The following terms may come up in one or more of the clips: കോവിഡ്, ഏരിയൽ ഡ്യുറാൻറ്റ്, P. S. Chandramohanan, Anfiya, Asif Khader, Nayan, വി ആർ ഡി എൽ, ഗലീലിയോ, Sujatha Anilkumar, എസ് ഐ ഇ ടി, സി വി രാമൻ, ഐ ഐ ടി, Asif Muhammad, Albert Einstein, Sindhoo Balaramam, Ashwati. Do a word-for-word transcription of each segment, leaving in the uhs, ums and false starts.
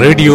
Radio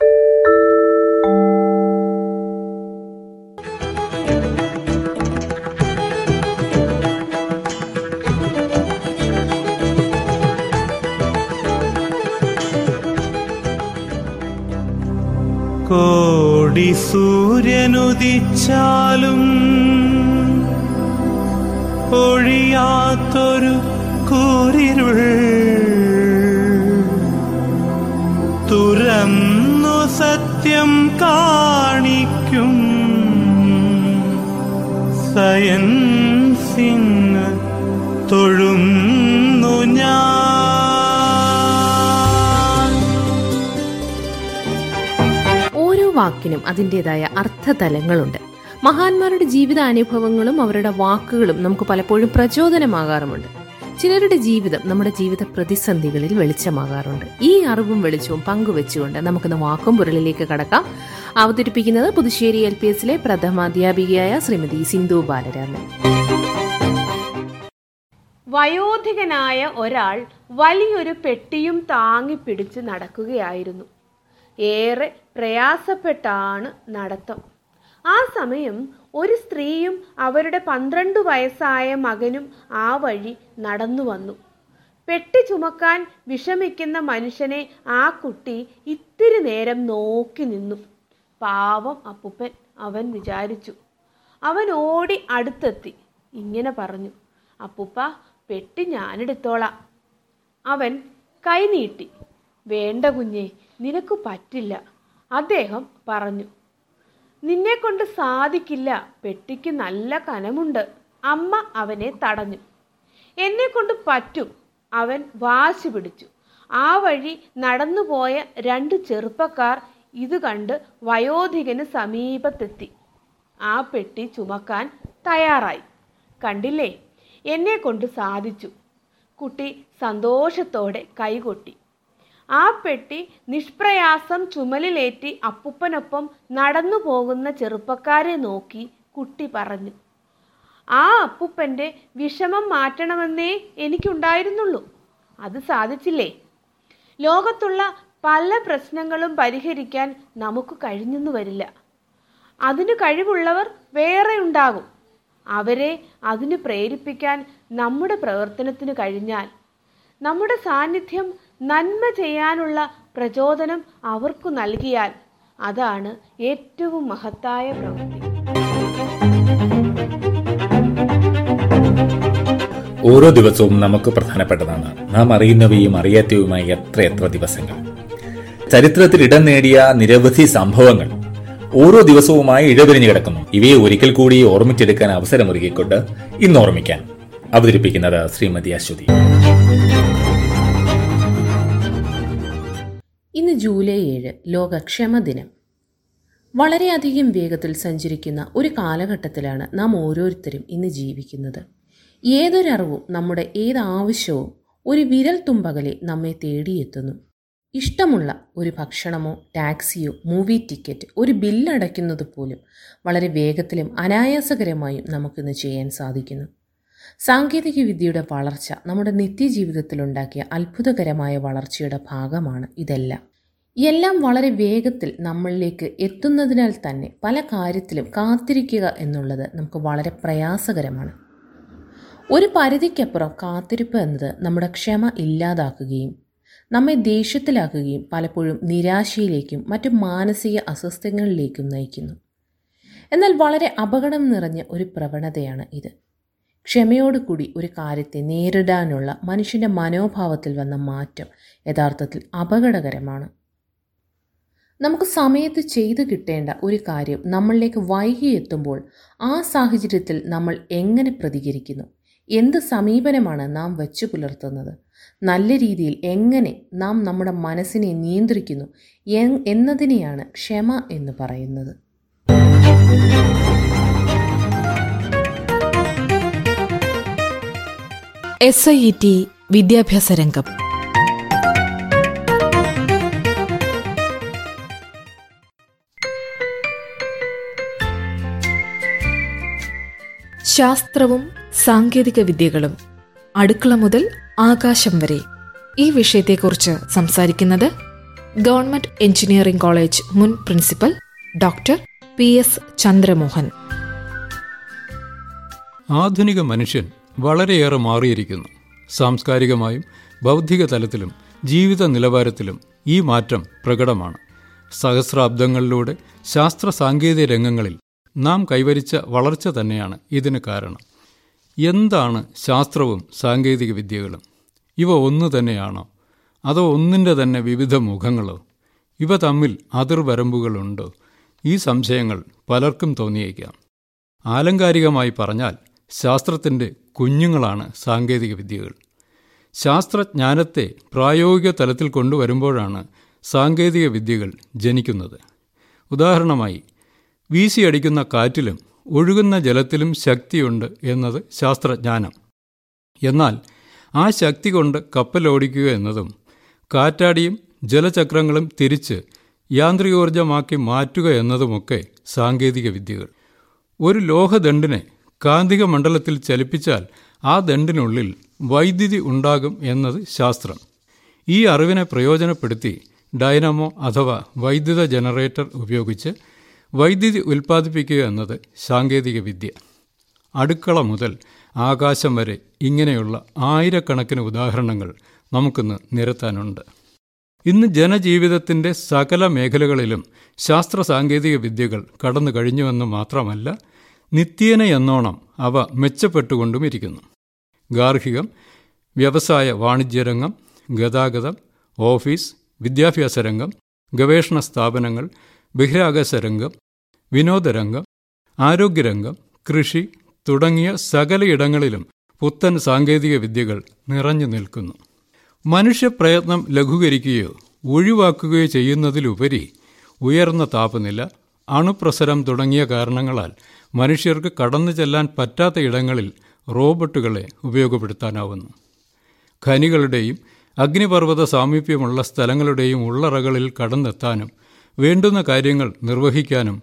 കോടി സൂര്യനുദിച്ചാലും ഒഴിയാത്തൊരു കൂരിരുൾ തുറന്നു സത്യം കാണിക്കും സയൻസിന് തൊഴുന്നു ഞാൻ. വാക്കിനും അതിൻ്റെതായ അർത്ഥതലങ്ങളുണ്ട്. മഹാന്മാരുടെ ജീവിതാനുഭവങ്ങളും അവരുടെ വാക്കുകളും നമുക്ക് പലപ്പോഴും പ്രചോദനമാകാറുമുണ്ട്. ചിലരുടെ ജീവിതം നമ്മുടെ ജീവിത പ്രതിസന്ധികളിൽ വെളിച്ചമാകാറുണ്ട്. ഈ അറിവും വെളിച്ചവും പങ്കുവെച്ചുകൊണ്ട് നമുക്കിന്ന് വാക്കും പൊരുളിലേക്ക് കടക്കാം. അവതരിപ്പിക്കുന്നത് പുതുശ്ശേരി എൽ പി എസിലെ പ്രഥമാധ്യാപികയായ ശ്രീമതി സിന്ധു ബാലരാമൻ. വയോധികനായ ഒരാൾ വലിയൊരു പെട്ടിയും താങ്ങി പിടിച്ച് നടക്കുകയായിരുന്നു. ഏറെ പ്രയാസപ്പെട്ടാണ് നടത്തം. ആ സമയം ഒരു സ്ത്രീയും അവരുടെ പന്ത്രണ്ട് വയസ്സായ മകനും ആ വഴി നടന്നു വന്നു. പെട്ടി ചുമക്കാൻ വിഷമിക്കുന്ന മനുഷ്യനെ ആ കുട്ടി ഇത്തിരി നേരം നോക്കി നിന്നു. പാവം അപ്പുപ്പൻ, അവൻ വിചാരിച്ചു. അവൻ ഓടി അടുത്തെത്തി ഇങ്ങനെ പറഞ്ഞു: അപ്പുപ്പ, പെട്ടി ഞാനെടുത്തോളാം. അവൻ കൈനീട്ടി. വേണ്ട കുഞ്ഞേ, നിനക്ക് പറ്റില്ല, അദ്ദേഹം പറഞ്ഞു. നിന്നെ കൊണ്ട് സാധിക്കില്ല, പെട്ടിക്ക് നല്ല കനമുണ്ട്, അമ്മ അവനെ തടഞ്ഞു. എന്നെ കൊണ്ട് പറ്റും, അവൻ വാശി പിടിച്ചു. ആ വഴി നടന്നുപോയ രണ്ട് ചെറുപ്പക്കാർ ഇത് കണ്ട് വയോധികന് സമീപത്തെത്തി. ആ പെട്ടി ചുമക്കാൻ തയ്യാറായി. കണ്ടില്ലേ, എന്നെ കൊണ്ട് സാധിച്ചു, കുട്ടി സന്തോഷത്തോടെ കൈകൊട്ടി. ആ പെട്ടി നിഷ്പ്രയാസം ചുമലിലേറ്റി അപ്പുപ്പനൊപ്പം നടന്നു പോകുന്ന ചെറുപ്പക്കാരെ നോക്കി കുട്ടി പറഞ്ഞു: ആ അപ്പുപ്പൻ്റെ വിഷമം മാറ്റണമെന്നേ എനിക്കുണ്ടായിരുന്നുള്ളൂ, അത് സാധിച്ചില്ലേ. ലോകത്തുള്ള പല പ്രശ്നങ്ങളും പരിഹരിക്കാൻ നമുക്ക് കഴിഞ്ഞെന്നു വരില്ല. അതിന് കഴിവുള്ളവർ വേറെ ഉണ്ടാകും. അവരെ അതിന് പ്രേരിപ്പിക്കാൻ നമ്മുടെ പ്രവർത്തനത്തിന് കഴിഞ്ഞാൽ, നമ്മുടെ സാന്നിധ്യം നന്മ ചെയ്യാനുള്ള പ്രചോദനം അവർക്കു നൽകിയാൽ, അതാണ് ഏറ്റവും മഹത്തായ പ്രവൃത്തി. ഓരോ ദിവസവും നമുക്ക് പ്രധാനപ്പെട്ടതാണ്. നാം അറിയുന്നവയും അറിയാത്തവയുമായി എത്രയെത്ര ദിവസങ്ങൾ. ചരിത്രത്തിൽ ഇടം നേടിയ നിരവധി സംഭവങ്ങൾ ഓരോ ദിവസവുമായി ഇടപിരിഞ്ഞു കിടക്കുന്നു. ഇവയെ ഒരിക്കൽ കൂടി ഓർമ്മിച്ചെടുക്കാൻ അവസരമൊരുക്കിക്കൊണ്ട് ഇന്ന് ഓർമ്മിക്കാൻ അവതരിപ്പിക്കുന്നത് ശ്രീമതി അശ്വതി. ഇന്ന് ജൂലൈ ഏഴ്, ലോക ക്ഷമ ദിനം. വളരെയധികം വേഗത്തിൽ സഞ്ചരിക്കുന്ന ഒരു കാലഘട്ടത്തിലാണ് നാം ഓരോരുത്തരും ഇന്ന് ജീവിക്കുന്നത്. ഏതൊരറിവും നമ്മുടെ ഏതാവശ്യവും ഒരു വിരൽ തുമ്പകലെ നമ്മെ തേടിയെത്തുന്നു. ഇഷ്ടമുള്ള ഒരു ഭക്ഷണമോ ടാക്സിയോ മൂവി ടിക്കറ്റ് ഒരു ബില്ലടയ്ക്കുന്നത് പോലും വളരെ വേഗത്തിലും അനായാസകരമായും നമുക്കിന്ന് ചെയ്യാൻ സാധിക്കുന്നു. സാങ്കേതികവിദ്യയുടെ വളർച്ച നമ്മുടെ നിത്യജീവിതത്തിലുണ്ടാക്കിയ അത്ഭുതകരമായ വളർച്ചയുടെ ഭാഗമാണ് ഇതെല്ലാം. എല്ലാം വളരെ വേഗത്തിൽ നമ്മളിലേക്ക് എത്തുന്നതിനാൽ തന്നെ പല കാര്യത്തിലും കാത്തിരിക്കുക എന്നുള്ളത് നമുക്ക് വളരെ പ്രയാസകരമാണ്. ഒരു പരിധിക്കപ്പുറം കാത്തിരിപ്പ് എന്നത് നമ്മുടെ ക്ഷമ ഇല്ലാതാക്കുകയും നമ്മെ ദേഷ്യത്തിലാക്കുകയും പലപ്പോഴും നിരാശയിലേക്കും മറ്റു മാനസിക അസ്വസ്ഥതകളിലേക്കും നയിക്കുന്നു. എന്നാൽ വളരെ അപകടം നിറഞ്ഞ ഒരു പ്രവണതയാണ് ഇത്. ക്ഷമയോടുകൂടി ഒരു കാര്യത്തെ നേരിടാനുള്ള മനുഷ്യൻ്റെ മനോഭാവത്തിൽ വന്ന മാറ്റം യഥാർത്ഥത്തിൽ അപകടകരമാണ്. നമുക്ക് സമയത്ത് ചെയ്തു കിട്ടേണ്ട ഒരു കാര്യം നമ്മളിലേക്ക് വൈകി എത്തുമ്പോൾ ആ സാഹചര്യത്തിൽ നമ്മൾ എങ്ങനെ പ്രതികരിക്കുന്നു, എന്ത് സമീപനമാണ് നാം വച്ചു പുലർത്തുന്നത്, നല്ല രീതിയിൽ എങ്ങനെ നാം നമ്മുടെ മനസ്സിനെ നിയന്ത്രിക്കുന്നു എന്നതിനെയാണ് ക്ഷമ എന്ന് പറയുന്നത്. എസ് ഐ ഇ ടി വിദ്യാഭ്യാസ രംഗം. ശാസ്ത്രവും സാങ്കേതിക വിദ്യകളും, അടുക്കള മുതൽ ആകാശം വരെ. ഈ വിഷയത്തെക്കുറിച്ച് സംസാരിക്കുന്നത് ഗവൺമെന്റ് എഞ്ചിനീയറിംഗ് കോളേജ് മുൻ principal doctor P S Chandramohan. ആധുനിക മനുഷ്യൻ വളരെയേറെ മാറിയിരിക്കുന്നു. സാംസ്കാരികമായും ബൗദ്ധിക തലത്തിലും ജീവിത നിലവാരത്തിലും ഈ മാറ്റം പ്രകടമാണ്. സഹസ്രാബ്ദങ്ങളിലൂടെ ശാസ്ത്ര സാങ്കേതിക രംഗങ്ങളിൽ നാം കൈവരിച്ച വളർച്ച തന്നെയാണ് ഇതിന് കാരണം. എന്താണ് ശാസ്ത്രവും സാങ്കേതിക വിദ്യകളും? ഇവ ഒന്ന് തന്നെയാണോ, അതോ ഒന്നിൻ്റെ തന്നെ വിവിധ മുഖങ്ങളോ? ഇവ തമ്മിൽ അതിർവരമ്പുകളുണ്ടോ? ഈ സംശയങ്ങൾ പലർക്കും തോന്നിയേക്കാം. ആലങ്കാരികമായി പറഞ്ഞാൽ ശാസ്ത്രത്തിൻ്റെ കുഞ്ഞുങ്ങളാണ് സാങ്കേതിക വിദ്യകൾ. ശാസ്ത്രജ്ഞാനത്തെ പ്രായോഗിക തലത്തിൽ കൊണ്ടുവരുമ്പോഴാണ് സാങ്കേതിക വിദ്യകൾ ജനിക്കുന്നത്. ഉദാഹരണമായി, വീശിയടിക്കുന്ന കാറ്റിലും ഒഴുകുന്ന ജലത്തിലും ശക്തിയുണ്ട് എന്നത് ശാസ്ത്രജ്ഞാനം. എന്നാൽ ആ ശക്തി കൊണ്ട് കപ്പലോടിക്കുക എന്നതും കാറ്റാടിയും ജലചക്രങ്ങളും തിരിച്ച് യാന്ത്രികോർജമാക്കി മാറ്റുക എന്നതുമൊക്കെ സാങ്കേതിക വിദ്യകൾ. ഒരു ലോഹദണ്ഡിനെ കാന്തിക മണ്ഡലത്തിൽ ചലിപ്പിച്ചാൽ ആ ദണ്ഡിനുള്ളിൽ വൈദ്യുതി ഉണ്ടാകും എന്നത് ശാസ്ത്രം. ഈ അറിവിനെ പ്രയോജനപ്പെടുത്തി ഡൈനാമോ അഥവാ വൈദ്യുത ജനറേറ്റർ ഉപയോഗിച്ച് വൈദ്യുതി ഉൽപ്പാദിപ്പിക്കുക എന്നത് സാങ്കേതിക വിദ്യ. അടുക്കള മുതൽ ആകാശം വരെ ഇങ്ങനെയുള്ള ആയിരക്കണക്കിന് ഉദാഹരണങ്ങൾ നമുക്കിന്ന് നിരത്താനുണ്ട്. ഇന്ന് ജനജീവിതത്തിൻ്റെ സകല മേഖലകളിലും ശാസ്ത്ര സാങ്കേതിക വിദ്യകൾ കടന്നു കഴിഞ്ഞുവെന്ന് മാത്രമല്ല, നിത്യേന എന്നോണം അവ മെച്ചപ്പെട്ടുകൊണ്ടും ഇരിക്കുന്നു. ഗാർഹികം, വ്യവസായ വാണിജ്യരംഗം, ഗതാഗതം, ഓഫീസ്, വിദ്യാഭ്യാസ രംഗം, ഗവേഷണ സ്ഥാപനങ്ങൾ, ബഹിരാകാശ രംഗം, വിനോദരംഗം, ആരോഗ്യരംഗം, കൃഷി തുടങ്ങിയ സകലയിടങ്ങളിലും പുത്തൻ സാങ്കേതിക വിദ്യകൾ നിറഞ്ഞു നിൽക്കുന്നു. മനുഷ്യപ്രയത്നം ലഘൂകരിക്കുകയോ ഒഴിവാക്കുകയോ ചെയ്യുന്നതിലുപരി ഉയർന്ന താപനില, അണുപ്രസരം തുടങ്ങിയ കാരണങ്ങളാൽ മനുഷ്യർക്ക് കടന്നു ചെല്ലാൻ പറ്റാത്ത ഇടങ്ങളിൽ റോബോട്ടുകളെ ഉപയോഗപ്പെടുത്താനാവുന്നു. ഖനികളുടെയും അഗ്നിപർവ്വത സാമീപ്യമുള്ള സ്ഥലങ്ങളുടെയും ഉള്ളറകളിൽ കടന്നെത്താനും വേണ്ടുന്ന കാര്യങ്ങൾ നിർവഹിക്കാനും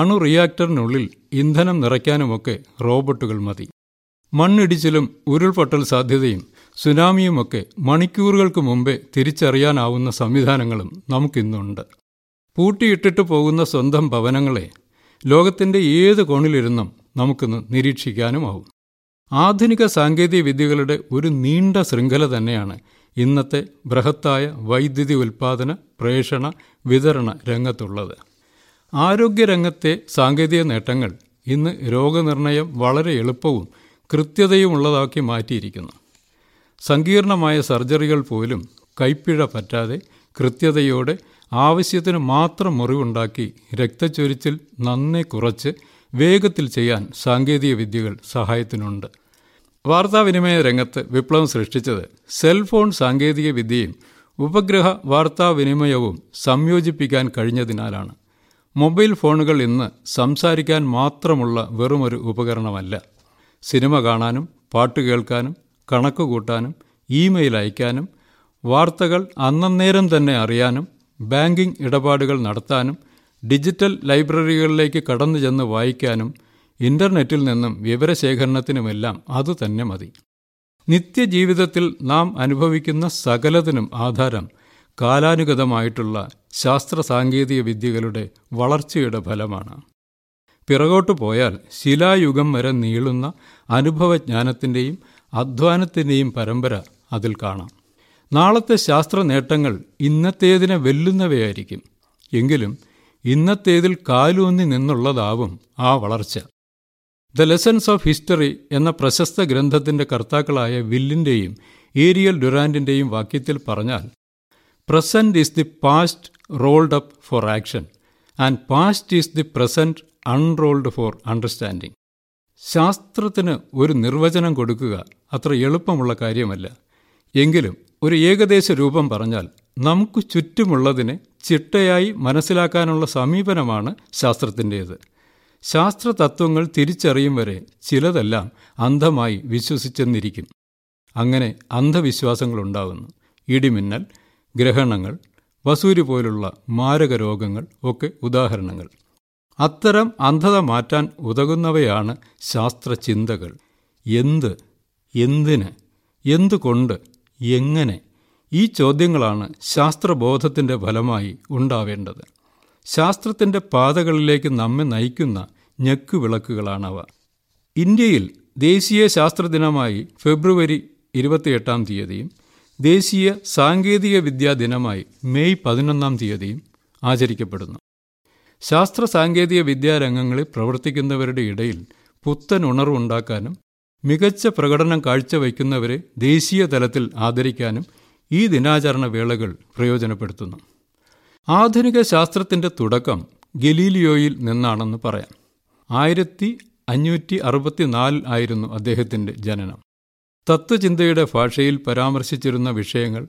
അണു റിയാക്ടറിനുള്ളിൽ ഇന്ധനം നിറയ്ക്കാനുമൊക്കെ റോബോട്ടുകൾ മതി. മണ്ണിടിച്ചിലും ഉരുൾപൊട്ടൽ സാധ്യതയും സുനാമിയുമൊക്കെ മണിക്കൂറുകൾക്ക് മുമ്പേ തിരിച്ചറിയാനാവുന്ന സംവിധാനങ്ങളും നമുക്കിന്നുണ്ട്. പൂട്ടിയിട്ടിട്ട് പോകുന്ന സ്വന്തം ഭവനങ്ങളെ ലോകത്തിൻ്റെ ഏത് കോണിലിരുന്നും നമുക്കിന്ന് നിരീക്ഷിക്കാനുമാവും. ആധുനിക സാങ്കേതിക വിദ്യകളുടെ ഒരു നീണ്ട ശൃംഖല തന്നെയാണ് ഇന്നത്തെ ബൃഹത്തായ വൈദ്യുതി ഉൽപ്പാദന, പ്രേഷണ, വിതരണ രംഗത്തുള്ളത്. ആരോഗ്യരംഗത്തെ സാങ്കേതിക നേട്ടങ്ങൾ ഇന്ന് രോഗനിർണയം വളരെ എളുപ്പവും കൃത്യതയുമുള്ളതാക്കി മാറ്റിയിരിക്കുന്നു. സങ്കീർണമായ സർജറികൾ പോലും കൈപ്പിഴ പറ്റാതെ കൃത്യതയോടെ ആവശ്യത്തിന് മാത്രം മുറിവുണ്ടാക്കി രക്തച്ചൊരിച്ചിൽ നന്നേ കുറച്ച് വേഗത്തിൽ ചെയ്യാൻ സാങ്കേതിക വിദ്യകൾ സഹായത്തിനുണ്ട്. വാർത്താവിനിമയ രംഗത്ത് വിപ്ലവം സൃഷ്ടിച്ചത് സെൽഫോൺ സാങ്കേതിക വിദ്യയും ഉപഗ്രഹ വാർത്താവിനിമയവും സംയോജിപ്പിക്കാൻ കഴിഞ്ഞതിനാലാണ്. മൊബൈൽ ഫോണുകൾ ഇന്ന് സംസാരിക്കാൻ മാത്രമുള്ള വെറുമൊരു ഉപകരണമല്ല. സിനിമ കാണാനും പാട്ട് കേൾക്കാനും കണക്ക് കൂട്ടാനും ഇമെയിൽ അയക്കാനും വാർത്തകൾ അന്നേരം തന്നെ അറിയാനും ബാങ്കിംഗ് ഇടപാടുകൾ നടത്താനും ഡിജിറ്റൽ ലൈബ്രറികളിലേക്ക് കടന്നു ചെന്ന് വായിക്കാനും ഇൻ്റർനെറ്റിൽ നിന്നും വിവരശേഖരണത്തിനുമെല്ലാം അതുതന്നെ മതി. നിത്യജീവിതത്തിൽ നാം അനുഭവിക്കുന്ന സകലതിനും ആധാരം കാലാനുഗതമായിട്ടുള്ള ശാസ്ത്ര സാങ്കേതിക വിദ്യകളുടെ വളർച്ചയുടെ ഫലമാണ്. പിറകോട്ട് പോയാൽ ശിലായുഗം വരെ നീളുന്ന അനുഭവജ്ഞാനത്തിൻ്റെയും അധ്വാനത്തിൻ്റെയും പരമ്പര അതിൽ കാണാം. നാളത്തെ ശാസ്ത്ര നേട്ടങ്ങൾ ഇന്നത്തേതിനെ വെല്ലുന്നവയായിരിക്കും. എങ്കിലും ഇന്നത്തേതിൽ കാലൂന്നി നിന്നുള്ളതാവും ആ വളർച്ച. ദ ലെസൺസ് ഓഫ് ഹിസ്റ്ററി എന്ന പ്രശസ്ത ഗ്രന്ഥത്തിൻ്റെ കർത്താക്കളായ വില്ലിൻ്റെയും ഏരിയൽ ഡ്യുറാൻറ്റിൻ്റെയും വാക്യത്തിൽ പറഞ്ഞാൽ, present is the past rolled up for action and past is the present unrolled for understanding. ശാസ്ത്രത്തിന് ഒരു നിർവചനം കൊടുക്കുക അത്ര എളുപ്പമുള്ള കാര്യമല്ല. എങ്കിലും ഒരു ഏകദേശ രൂപം പറഞ്ഞാൽ നമുക്ക് ചുറ്റുമുള്ളതിനെ ചിട്ടയായി മനസ്സിലാക്കാനുള്ള സമീപനമാണ് ശാസ്ത്രത്തിൻ്റേത്. ശാസ്ത്രതത്വങ്ങൾ തിരിച്ചറിയും വരെ ചിലതെല്ലാം അന്ധമായി വിശ്വസിച്ചെന്നിരിക്കും. അങ്ങനെ അന്ധവിശ്വാസങ്ങളുണ്ടാകുന്നു. ഇടിമിന്നൽ, ഗ്രഹണങ്ങൾ, വസൂരി പോലുള്ള മാരക രോഗങ്ങൾ ഒക്കെ ഉദാഹരണങ്ങൾ. അത്തരം അന്ധത മാറ്റാൻ ഉതകുന്നവയാണ് ശാസ്ത്രചിന്തകൾ. എന്ത്, എന്തിന്, എന്തുകൊണ്ട്, എങ്ങനെ, ഈ ചോദ്യങ്ങളാണ് ശാസ്ത്രബോധത്തിൻ്റെ ഫലമായി ഉണ്ടാവേണ്ടത്. ശാസ്ത്രത്തിൻ്റെ പാതകളിലേക്ക് നമ്മെ നയിക്കുന്ന ഞെക്കുവിളക്കുകളാണവ. ഇന്ത്യയിൽ ദേശീയ ശാസ്ത്രദിനമായി ഫെബ്രുവരി ഇരുപത്തിയെട്ടാം തീയതിയും ദേശീയ സാങ്കേതിക വിദ്യാ ദിനമായി മെയ് പതിനൊന്നാം തീയതിയും ആചരിക്കപ്പെടുന്നു. ശാസ്ത്ര സാങ്കേതിക വിദ്യാരംഗങ്ങളിൽ പ്രവർത്തിക്കുന്നവരുടെ ഇടയിൽ പുത്തൻ ഉണർവുണ്ടാക്കാനും മികച്ച പ്രകടനം കാഴ്ചവയ്ക്കുന്നവരെ ദേശീയ തലത്തിൽ ആദരിക്കാനും ഈ ദിനാചരണ വേളകൾ പ്രയോജനപ്പെടുത്തുന്നു. ആധുനിക ശാസ്ത്രത്തിൻ്റെ തുടക്കം ഗലീലിയോയിൽ നിന്നാണെന്ന് പറയാം. ആയിരത്തി അഞ്ഞൂറ്റി അറുപത്തിനാലിൽ ആയിരുന്നു അദ്ദേഹത്തിൻ്റെ ജനനം. തത്വചിന്തയുടെ ഭാഷയിൽ പരാമർശിച്ചിരുന്ന വിഷയങ്ങൾ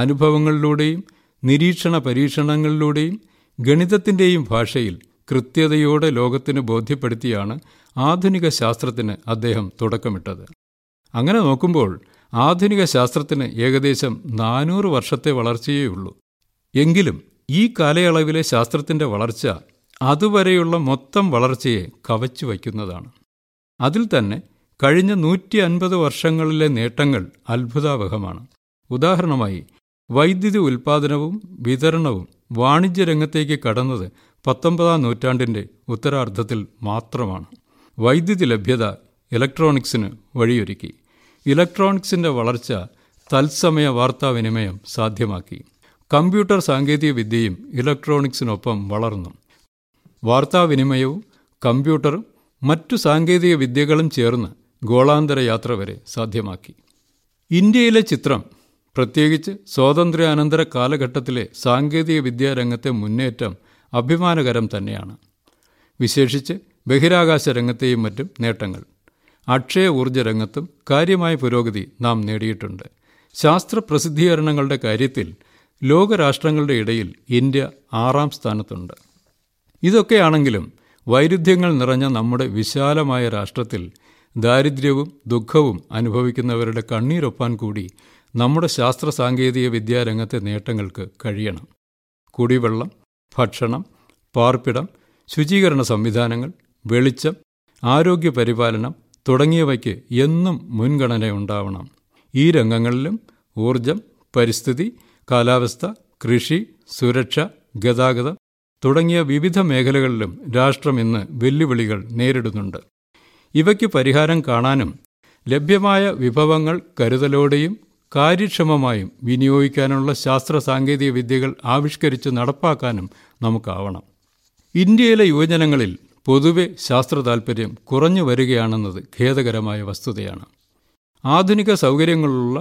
അനുഭവങ്ങളിലൂടെയും നിരീക്ഷണ പരീക്ഷണങ്ങളിലൂടെയും ഗണിതത്തിൻ്റെയും ഭാഷയിൽ കൃത്യതയോടെ ലോകത്തിന് ബോധ്യപ്പെടുത്തിയാണ് ആധുനിക ശാസ്ത്രത്തിന് അദ്ദേഹം തുടക്കമിട്ടത്. അങ്ങനെ നോക്കുമ്പോൾ ആധുനിക ശാസ്ത്രത്തിന് ഏകദേശം നാനൂറ് വർഷത്തെ വളർച്ചയേ ഉള്ളൂ. എങ്കിലും ഈ കാലയളവിലെ ശാസ്ത്രത്തിൻ്റെ വളർച്ച അതുവരെയുള്ള മൊത്തം വളർച്ചയെ കവച്ചു വയ്ക്കുന്നതാണ്. അതിൽ തന്നെ കഴിഞ്ഞ നൂറ്റി അൻപത് വർഷങ്ങളിലെ നേട്ടങ്ങൾ അത്ഭുതാവഹമാണ്. ഉദാഹരണമായി, വൈദ്യുതി ഉൽപ്പാദനവും വിതരണവും വാണിജ്യരംഗത്തേക്ക് കടന്നത് പത്തൊമ്പതാം നൂറ്റാണ്ടിൻ്റെ ഉത്തരാർദ്ധത്തിൽ മാത്രമാണ്. വൈദ്യുതി ലഭ്യത ഇലക്ട്രോണിക്സിന് വഴിയൊരുക്കി. ഇലക്ട്രോണിക്സിൻ്റെ വളർച്ച തത്സമയ വാർത്താവിനിമയം സാധ്യമാക്കി. കമ്പ്യൂട്ടർ സാങ്കേതികവിദ്യയും ഇലക്ട്രോണിക്സിനൊപ്പം വളർന്നു. വാർത്താവിനിമയവും കമ്പ്യൂട്ടറും മറ്റു സാങ്കേതിക വിദ്യകളും ചേർന്ന് ഗോളാന്തര യാത്ര വരെ സാധ്യമാക്കി. ഇന്ത്യയിലെ ചിത്രം, പ്രത്യേകിച്ച് സ്വാതന്ത്ര്യാനന്തര കാലഘട്ടത്തിലെ സാങ്കേതിക വിദ്യാരംഗത്തെ മുന്നേറ്റം അഭിമാനകരം തന്നെയാണ്. വിശേഷിച്ച് ബഹിരാകാശ രംഗത്തെയും മറ്റും നേട്ടങ്ങൾ. അക്ഷയ ഊർജ രംഗത്തും കാര്യമായ പുരോഗതി നാം നേടിയിട്ടുണ്ട്. ശാസ്ത്ര പ്രസിദ്ധീകരണങ്ങളുടെ കാര്യത്തിൽ ലോകരാഷ്ട്രങ്ങളുടെ ഇടയിൽ ഇന്ത്യ ആറാം സ്ഥാനത്തുണ്ട്. ഇതൊക്കെയാണെങ്കിലും വൈരുദ്ധ്യങ്ങൾ നിറഞ്ഞ നമ്മുടെ വിശാലമായ രാഷ്ട്രത്തിൽ ദാരിദ്ര്യവും ദുഃഖവും അനുഭവിക്കുന്നവരുടെ കണ്ണീരൊപ്പാൻ കൂടി നമ്മുടെ ശാസ്ത്ര സാങ്കേതിക വിദ്യാരംഗത്തെ നേട്ടങ്ങൾക്ക് കഴിയണം. കുടിവെള്ളം, ഭക്ഷണം, പാർപ്പിടം, ശുചീകരണ സംവിധാനങ്ങൾ, വെളിച്ചം, ആരോഗ്യപരിപാലനം തുടങ്ങിയവയ്ക്ക് എന്നും മുൻഗണനയുണ്ടാവണം. ഈ രംഗങ്ങളിലും ഊർജം, പരിസ്ഥിതി, കാലാവസ്ഥ, കൃഷി, സുരക്ഷ, ഗതാഗതം തുടങ്ങിയ വിവിധ മേഖലകളിലും രാഷ്ട്രം ഇന്ന് വെല്ലുവിളികൾ നേരിടുന്നുണ്ട്. ഇവയ്ക്ക് പരിഹാരം കാണാനും ലഭ്യമായ വിഭവങ്ങൾ കരുതലോടെയും കാര്യക്ഷമമായും വിനിയോഗിക്കാനുള്ള ശാസ്ത്ര സാങ്കേതിക വിദ്യകൾ ആവിഷ്കരിച്ച് നടപ്പാക്കാനും നമുക്കാവണം. ഇന്ത്യയിലെ യുവജനങ്ങളിൽ പൊതുവെ ശാസ്ത്ര താൽപ്പര്യം കുറഞ്ഞു വരികയാണെന്നത് ഖേദകരമായ വസ്തുതയാണ്. ആധുനിക സൗകര്യങ്ങളുള്ള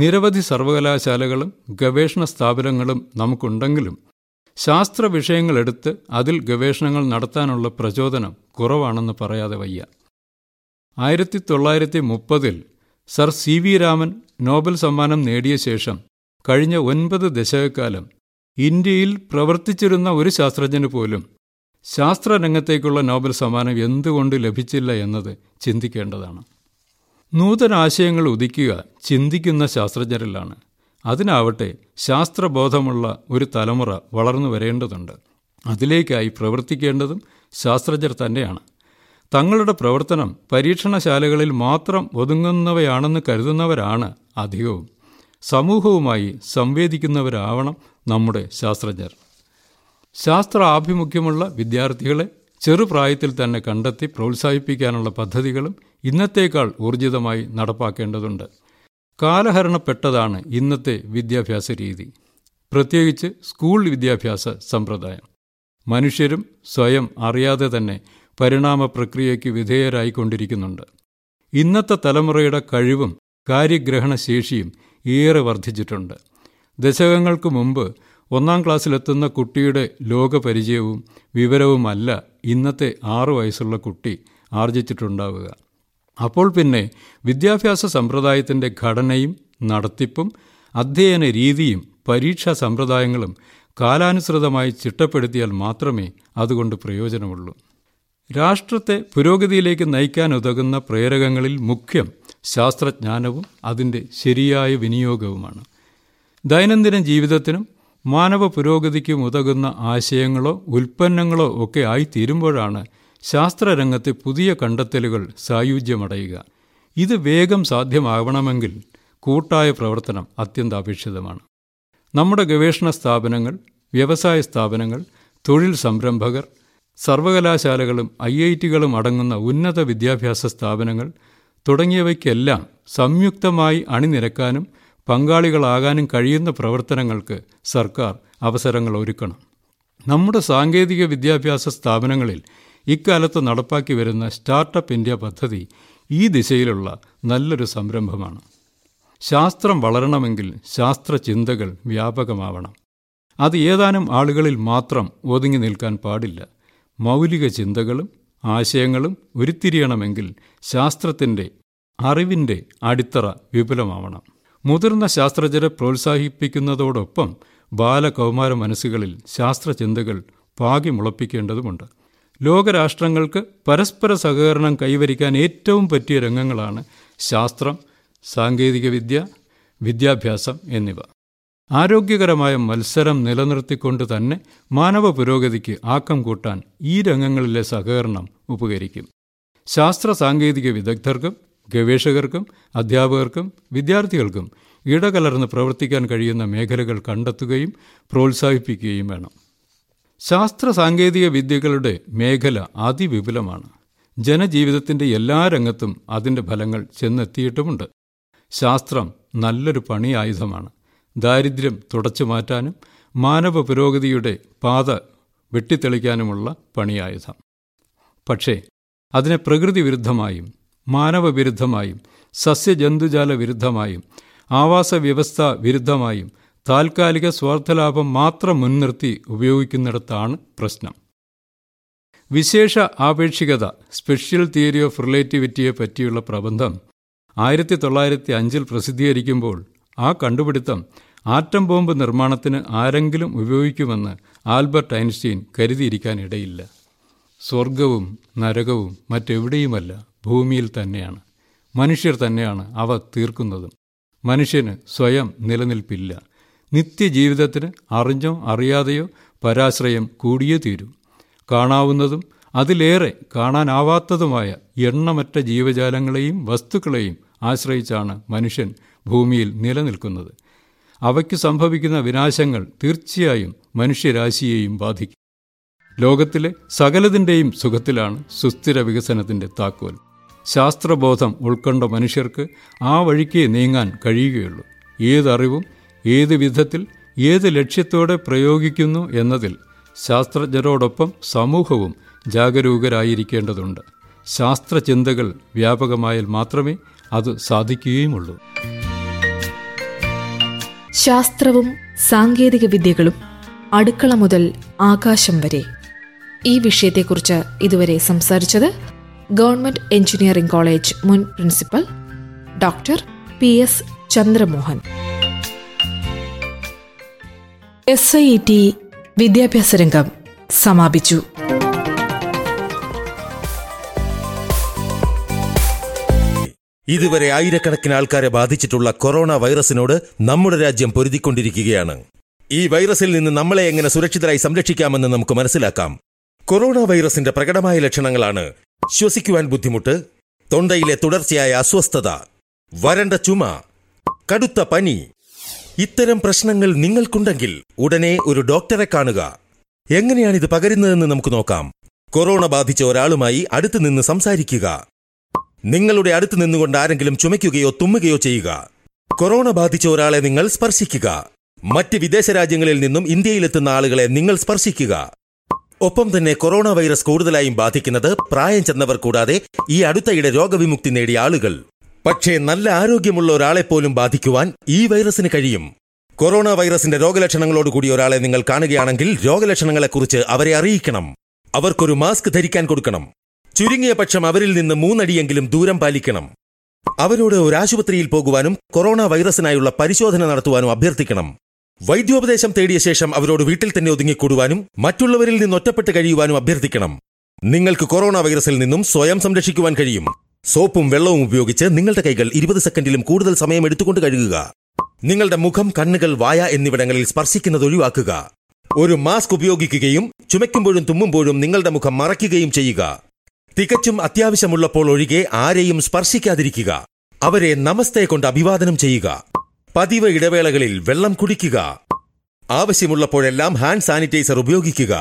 നിരവധി സർവകലാശാലകളും ഗവേഷണ സ്ഥാപനങ്ങളും നമുക്കുണ്ടെങ്കിലും ശാസ്ത്ര വിഷയങ്ങളെടുത്ത് അതിൽ ഗവേഷണങ്ങൾ നടത്താനുള്ള പ്രചോദനം കുറവാണെന്ന് പറയാതെ വയ്യ. ആയിരത്തി തൊള്ളായിരത്തി മുപ്പതിൽ sir സി വി രാമൻ Nobel സമ്മാനം നേടിയ ശേഷം കഴിഞ്ഞ ഒൻപത് ദശകക്കാലം ഇന്ത്യയിൽ പ്രവർത്തിച്ചിരുന്ന ഒരു ശാസ്ത്രജ്ഞന് പോലും ശാസ്ത്രരംഗത്തേക്കുള്ള നോബൽ സമ്മാനം എന്തുകൊണ്ട് ലഭിച്ചില്ല എന്നത് ചിന്തിക്കേണ്ടതാണ്. നൂതനാശയങ്ങൾ ഉദിക്കുക ചിന്തിക്കുന്ന ശാസ്ത്രജ്ഞരിലാണ്. അതിനാവട്ടെ ശാസ്ത്രബോധമുള്ള ഒരു തലമുറ വളർന്നു വരേണ്ടതുണ്ട്. അതിലേക്കായി പ്രവർത്തിക്കേണ്ടതും ശാസ്ത്രജ്ഞർ തന്നെയാണ്. തങ്ങളുടെ പ്രവർത്തനം പരീക്ഷണശാലകളിൽ മാത്രം ഒതുങ്ങുന്നവയാണെന്ന് കരുതുന്നവരാണ് അധികവും. സമൂഹവുമായി സംവേദിക്കുന്നവരാവണം നമ്മുടെ ശാസ്ത്രജ്ഞർ. ശാസ്ത്ര ആഭിമുഖ്യമുള്ള വിദ്യാർത്ഥികളെ ചെറുപ്രായത്തിൽ തന്നെ കണ്ടെത്തി പ്രോത്സാഹിപ്പിക്കാനുള്ള പദ്ധതികളും ഇന്നത്തേക്കാൾ ഊർജിതമായി നടപ്പാക്കേണ്ടതുണ്ട്. കാലഹരണപ്പെട്ടതാണ് ഇന്നത്തെ വിദ്യാഭ്യാസ രീതി, പ്രത്യേകിച്ച് സ്കൂൾ വിദ്യാഭ്യാസ സമ്പ്രദായം. മനുഷ്യരും സ്വയം അറിയാതെ തന്നെ പരിണാമ പ്രക്രിയയ്ക്ക് വിധേയരായിക്കൊണ്ടിരിക്കുന്നുണ്ട്. ഇന്നത്തെ തലമുറയുടെ കഴിവും കാര്യഗ്രഹണശേഷിയും ഏറെ വർദ്ധിച്ചിട്ടുണ്ട്. ദശകങ്ങൾക്ക് മുമ്പ് ഒന്നാം ക്ലാസ്സിലെത്തുന്ന കുട്ടിയുടെ ലോകപരിചയവും വിവരവുമല്ല ഇന്നത്തെ ആറു വയസ്സുള്ള കുട്ടി ആർജിച്ചിട്ടുണ്ടാവുക. അപ്പോൾ പിന്നെ വിദ്യാഭ്യാസ സമ്പ്രദായത്തിൻ്റെ ഘടനയും നടത്തിപ്പും അധ്യയന രീതിയും പരീക്ഷാ സമ്പ്രദായങ്ങളും കാലാനുസൃതമായി ചിട്ടപ്പെടുത്തിയാൽ മാത്രമേ അതുകൊണ്ട് പ്രയോജനമുള്ളൂ. രാഷ്ട്രത്തെ പുരോഗതിയിലേക്ക് നയിക്കാനുതകുന്ന പ്രേരകങ്ങളിൽ മുഖ്യം ശാസ്ത്രജ്ഞാനവും അതിൻ്റെ ശരിയായ വിനിയോഗവുമാണ്. ദൈനംദിന ജീവിതത്തിനും മാനവ പുരോഗതിക്കും ഉതകുന്ന ആശയങ്ങളോ ഉൽപ്പന്നങ്ങളോ ഒക്കെ ആയിത്തീരുമ്പോഴാണ് ശാസ്ത്രരംഗത്തെ പുതിയ കണ്ടെത്തലുകൾ സായുജ്യമടയുക. ഇത് വേഗം സാധ്യമാവണമെങ്കിൽ കൂട്ടായ പ്രവർത്തനം അത്യന്താപേക്ഷിതമാണ്. നമ്മുടെ ഗവേഷണ സ്ഥാപനങ്ങൾ, വ്യവസായ സ്ഥാപനങ്ങൾ, തൊഴിൽ സംരംഭകർ, സർവകലാശാലകളും ഐ ഐ ടികളും അടങ്ങുന്ന ഉന്നത വിദ്യാഭ്യാസ സ്ഥാപനങ്ങൾ തുടങ്ങിയവയ്ക്കെല്ലാം സംയുക്തമായി അണിനിരക്കാനും പങ്കാളികളാകാനും കഴിയുന്ന പ്രവർത്തനങ്ങൾക്ക് സർക്കാർ അവസരങ്ങൾ ഒരുക്കണം. നമ്മുടെ സാങ്കേതിക വിദ്യാഭ്യാസ സ്ഥാപനങ്ങളിൽ ഇക്കാലത്ത് നടപ്പാക്കി വരുന്ന സ്റ്റാർട്ടപ്പ് ഇന്ത്യ പദ്ധതി ഈ ദിശയിലുള്ള നല്ലൊരു സംരംഭമാണ്. ശാസ്ത്രം വളരണമെങ്കിൽ ശാസ്ത്രചിന്തകൾ വ്യാപകമാവണം. അത് ഏതാനും ആളുകളിൽ മാത്രം ഒതുങ്ങി നിൽക്കാൻ പാടില്ല. മൗലിക ചിന്തകളും ആശയങ്ങളും ഉരുത്തിരിയണമെങ്കിൽ ശാസ്ത്രത്തിൻ്റെ, അറിവിൻ്റെ അടിത്തറ വിപുലമാവണം. മുതിർന്ന ശാസ്ത്രജ്ഞരെ പ്രോത്സാഹിപ്പിക്കുന്നതോടൊപ്പം ബാലകൗമാര മനസ്സുകളിൽ ശാസ്ത്രചിന്തകൾ പാകി മുളപ്പിക്കേണ്ടതുമുണ്ട്. ലോകരാഷ്ട്രങ്ങൾക്ക് പരസ്പര സഹകരണം കൈവരിക്കാൻ ഏറ്റവും പറ്റിയ രംഗങ്ങളാണ് ശാസ്ത്രം, സാങ്കേതികവിദ്യ, വിദ്യാഭ്യാസം എന്നിവ. ആരോഗ്യകരമായ മത്സരം നിലനിർത്തിക്കൊണ്ട് തന്നെ മാനവ പുരോഗതിക്ക് ആക്കം കൂട്ടാൻ ഈ രംഗങ്ങളിലെ സഹകരണം ഉപകരിക്കും. ശാസ്ത്ര സാങ്കേതിക വിദഗ്ധർക്കും ഗവേഷകർക്കും അധ്യാപകർക്കും വിദ്യാർത്ഥികൾക്കും ഇടകലർന്ന് പ്രവർത്തിക്കാൻ കഴിയുന്ന മേഖലകൾ കണ്ടെത്തുകയും പ്രോത്സാഹിപ്പിക്കുകയും വേണം. ശാസ്ത്ര സാങ്കേതിക വിദ്യകളുടെ മേഖല അതിവിപുലമാണ്. ജനജീവിതത്തിൻ്റെ എല്ലാ രംഗത്തും അതിൻ്റെ ഫലങ്ങൾ ചെന്നെത്തിയിട്ടുമുണ്ട്. ശാസ്ത്രം നല്ലൊരു പണിയായുധമാണ്. ദാരിദ്ര്യം തുടച്ചു മാറ്റാനും മാനവ പുരോഗതിയുടെ പാത വെട്ടിത്തെളിക്കാനുമുള്ള പണിയായുധം. പക്ഷേ അതിനെ പ്രകൃതി വിരുദ്ധമായും മാനവവിരുദ്ധമായും സസ്യജന്തുജാല വിരുദ്ധമായും ആവാസ വ്യവസ്ഥ വിരുദ്ധമായും താൽക്കാലിക സ്വാർത്ഥലാഭം മാത്രം മുൻനിർത്തി ഉപയോഗിക്കുന്നിടത്താണ് പ്രശ്നം. വിശേഷ ആപേക്ഷികത, സ്പെഷ്യൽ തിയറി ഓഫ് റിലേറ്റിവിറ്റിയെ പറ്റിയുള്ള പ്രബന്ധം ആയിരത്തി തൊള്ളായിരത്തി അഞ്ചിൽ പ്രസിദ്ധീകരിക്കുമ്പോൾ ആ കണ്ടുപിടുത്തം ആറ്റം ബോംബ് നിർമ്മാണത്തിന് ആരെങ്കിലും ഉപയോഗിക്കുമെന്ന് ആൽബർട്ട് ഐൻസ്റ്റീൻ കരുതിയിരിക്കാനിടയില്ല. സ്വർഗവും നരകവും മറ്റെവിടെയുമല്ല, ഭൂമിയിൽ തന്നെയാണ്. മനുഷ്യർ തന്നെയാണ് അവ തീർക്കുന്നതും. മനുഷ്യന് സ്വയം നിലനിൽപ്പില്ല. നിത്യജീവിതത്തിന് അറിഞ്ഞോ അറിയാതെയോ പരാശ്രയം കൂടിയേ തീരൂ. കാണാവുന്നതും അതിലേറെ കാണാനാവാത്തതുമായ എണ്ണമറ്റ ജീവജാലങ്ങളെയും വസ്തുക്കളെയും ആശ്രയിച്ചാണ് മനുഷ്യൻ ഭൂമിയിൽ നിലനിൽക്കുന്നത്. അവയ്ക്ക് സംഭവിക്കുന്ന വിനാശങ്ങൾ തീർച്ചയായും മനുഷ്യരാശിയെയും ബാധിക്കും. ലോകത്തിലെ സകലതിൻ്റെയും സുഖത്തിലാണ് സുസ്ഥിര വികസനത്തിൻ്റെ താക്കോൽ. ശാസ്ത്രബോധം ഉൾക്കൊണ്ട മനുഷ്യർക്ക് ആ വഴിക്ക് നീങ്ങാൻ കഴിയുകയുള്ളൂ. ഏതറിവും ഏത് വിധത്തിൽ ഏത് ലക്ഷ്യത്തോടെ പ്രയോഗിക്കുന്നു എന്നതിൽ ശാസ്ത്രജ്ഞരോടൊപ്പം സമൂഹവും ജാഗരൂകരായിരിക്കേണ്ടതുണ്ട്. ശാസ്ത്രചിന്തകൾ വ്യാപകമായാൽ മാത്രമേ അത് സാധിക്കുകയുമുള്ളൂ. ശാസ്ത്രവും സാങ്കേതിക വിദ്യകളും, അടുക്കള മുതൽ ആകാശം വരെ. ഈ വിഷയത്തെക്കുറിച്ച് ഇതുവരെ സംസാരിച്ചത് ഗവൺമെന്റ് എഞ്ചിനീയറിംഗ് കോളേജ് മുൻ principal doctor P S Chandramohan. S I T വിദ്യാഭ്യാസ രംഗം സമാപിച്ചു. ഇതുവരെ ആയിരക്കണക്കിന് ആൾക്കാരെ ബാധിച്ചിട്ടുള്ള കൊറോണ വൈറസിനോട് നമ്മുടെ രാജ്യം പൊരുതിക്കൊണ്ടിരിക്കുകയാണ്. ഈ വൈറസിൽ നിന്ന് നമ്മളെ എങ്ങനെ സുരക്ഷിതരായി സംരക്ഷിക്കാമെന്ന് നമുക്ക് മനസ്സിലാക്കാം. കൊറോണ വൈറസിന്റെ പ്രകടമായ ലക്ഷണങ്ങളാണ് ശ്വസിക്കുവാൻ ബുദ്ധിമുട്ട്, തൊണ്ടയിലെ തുടർച്ചയായ അസ്വസ്ഥത, വരണ്ട ചുമ, കടുത്ത പനി. ഇത്തരം പ്രശ്നങ്ങൾ നിങ്ങൾക്കുണ്ടെങ്കിൽ ഉടനെ ഒരു ഡോക്ടറെ കാണുക. എങ്ങനെയാണിത് പകരുന്നതെന്ന് നമുക്ക് നോക്കാം. കൊറോണ ബാധിച്ച ഒരാളുമായി അടുത്തു നിന്ന് സംസാരിക്കുക. നിങ്ങളുടെ അടുത്ത് നിന്നുകൊണ്ട് ആരെങ്കിലും ചുമയ്ക്കുകയോ തുമ്മുകയോ ചെയ്യുക. കൊറോണ ബാധിച്ച ഒരാളെ നിങ്ങൾ സ്പർശിക്കുക. മറ്റ് വിദേശ രാജ്യങ്ങളിൽ നിന്നും ഇന്ത്യയിലെത്തുന്ന ആളുകളെ നിങ്ങൾ സ്പർശിക്കുക. ഒപ്പം തന്നെ കൊറോണ വൈറസ് കൂടുതലായും ബാധിക്കുന്നത് പ്രായം ചെന്നവർ കൂടാതെ ഈ അടുത്തയിടെ രോഗവിമുക്തി നേടിയ ആളുകൾ. പക്ഷേ നല്ല ആരോഗ്യമുള്ള ഒരാളെപ്പോലും ബാധിക്കുവാൻ ഈ വൈറസിന് കഴിയും. കൊറോണ വൈറസിന്റെ രോഗലക്ഷണങ്ങളോടുകൂടി ഒരാളെ നിങ്ങൾ കാണുകയാണെങ്കിൽ രോഗലക്ഷണങ്ങളെക്കുറിച്ച് അവരെ അറിയിക്കണം. അവർക്കൊരു മാസ്ക് ധരിക്കാൻ കൊടുക്കണം. ചുരുങ്ങിയ പക്ഷം അവരിൽ നിന്ന് മൂന്നടിയെങ്കിലും ദൂരം പാലിക്കണം. അവരോട് ഒരാശുപത്രിയിൽ പോകുവാനും കൊറോണ വൈറസിനായുള്ള പരിശോധന നടത്തുവാനും അഭ്യർത്ഥിക്കണം. വൈദ്യോപദേശം തേടിയ ശേഷം അവരോട് വീട്ടിൽ തന്നെ ഒതുങ്ങിക്കൂടുവാനും മറ്റുള്ളവരിൽ നിന്ന് ഒറ്റപ്പെട്ട് കഴിയുവാനും അഭ്യർത്ഥിക്കണം. നിങ്ങൾക്ക് കൊറോണ വൈറസിൽ നിന്നും സ്വയം സംരക്ഷിക്കുവാൻ കഴിയും. സോപ്പും വെള്ളവും ഉപയോഗിച്ച് നിങ്ങളുടെ കൈകൾ ഇരുപത് സെക്കൻഡിലും കൂടുതൽ സമയം എടുത്തുകൊണ്ട് കഴുകുക. നിങ്ങളുടെ മുഖം, കണ്ണുകൾ, വായ എന്നിവിടങ്ങളിൽ സ്പർശിക്കുന്നത് ഒഴിവാക്കുക. ഒരു മാസ്ക് ഉപയോഗിക്കുകയും ചുമയ്ക്കുമ്പോഴും തുമ്മുമ്പോഴും നിങ്ങളുടെ മുഖം മറയ്ക്കുകയും ചെയ്യുക. തികച്ചും അത്യാവശ്യമുള്ളപ്പോൾ ഒഴികെ ആരെയും സ്പർശിക്കാതിരിക്കുക. അവരെ നമസ്തേ കൊണ്ട് അഭിവാദനം ചെയ്യുക. പതിവ് ഇടവേളകളിൽ വെള്ളം കുടിക്കുക. ആവശ്യമുള്ളപ്പോഴെല്ലാം ഹാൻഡ് സാനിറ്റൈസർ ഉപയോഗിക്കുക.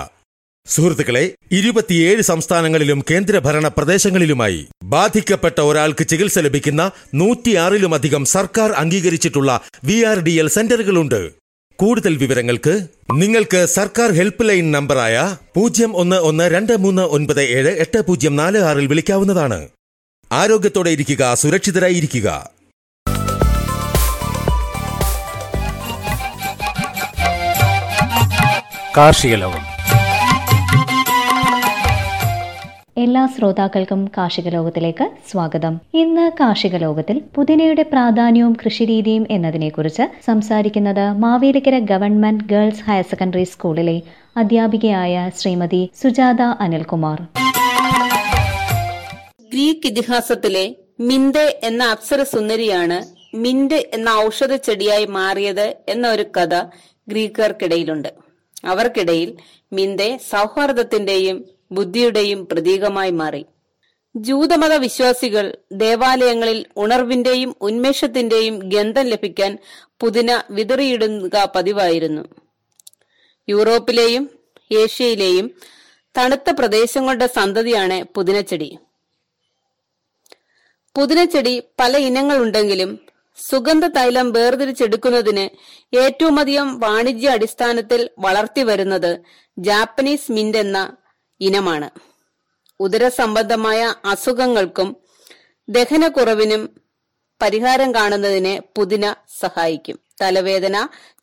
സുഹൃത്തുക്കളെ, ഇരുപത്തിയേഴ് സംസ്ഥാനങ്ങളിലും കേന്ദ്രഭരണ പ്രദേശങ്ങളിലുമായി ബാധിക്കപ്പെട്ട ഒരാൾക്ക് ചികിത്സ ലഭിക്കുന്ന നൂറ്റിയാറിലുമധികം സർക്കാർ അംഗീകരിച്ചിട്ടുള്ള വി ആർ ഡി എൽ സെന്ററുകളുണ്ട്. കൂടുതൽ വിവരങ്ങൾക്ക് നിങ്ങൾക്ക് സർക്കാർ ഹെൽപ്പ് ലൈൻ നമ്പറായ പൂജ്യം ഒന്ന് ഒന്ന് രണ്ട് മൂന്ന് ഒൻപത് ഏഴ് എട്ട് പൂജ്യം നാല് ആറിൽ വിളിക്കാവുന്നതാണ്. ആരോഗ്യത്തോടെ ഇരിക്കുക, സുരക്ഷിതരായിരിക്കുക. കാർഷിക ലോകം. എല്ലാ ശ്രോതാക്കൾക്കും കാർഷിക ലോകത്തിലേക്ക് സ്വാഗതം. ഇന്ന് കാർഷിക ലോകത്തിൽ പുതിനയുടെ പ്രാധാന്യവും കൃഷിരീതിയും എന്നതിനെക്കുറിച്ച് സംസാരിക്കുന്നത് Mavelikkara government girls higher secondary സ്കൂളിലെ അധ്യാപികയായ ശ്രീമതി സുജാത അനിൽകുമാർ. ഗ്രീക്ക് ഇതിഹാസത്തിലെ മിന്റ് എന്ന അപ്സര സുന്ദരിയാണ് മിന്റ് എന്ന ഔഷധ ചെടിയായി മാറിയത് എന്ന ഒരു കഥ ഗ്രീക്കർക്കിടയിലുണ്ട്. അവർക്കിടയിൽ മിന്റെ സൗഹാർദ്ദത്തിന്റെയും ബുദ്ധിയുടെയും പ്രതീകമായി മാറി. ജൂതമത വിശ്വാസികൾ ദേവാലയങ്ങളിൽ ഉണർവിന്റെയും ഉന്മേഷത്തിന്റെയും ഗന്ധം ലഭിക്കാൻ പുതിന വിതറിയിടുക പതിവായിരുന്നു. യൂറോപ്പിലെയും ഏഷ്യയിലെയും തണുത്ത പ്രദേശങ്ങളുടെ സന്തതിയാണ് പുതിനച്ചെടി. പുതിനച്ചെടി പല ഇനങ്ങളുണ്ടെങ്കിലും സുഗന്ധ തൈലം വേർതിരിച്ചെടുക്കുന്നതിന് ഏറ്റവുമധികം വാണിജ്യ അടിസ്ഥാനത്തിൽ വളർത്തി വരുന്നത് ജാപ്പനീസ് മിന്റ് എന്ന ഇനമാണ്. ഉദര സംബന്ധമായ അസുഖങ്ങൾക്കും ദഹനക്കുറവിനും പരിഹാരം കാണുന്നതിന് പുതിന സഹായിക്കും. തലവേദന,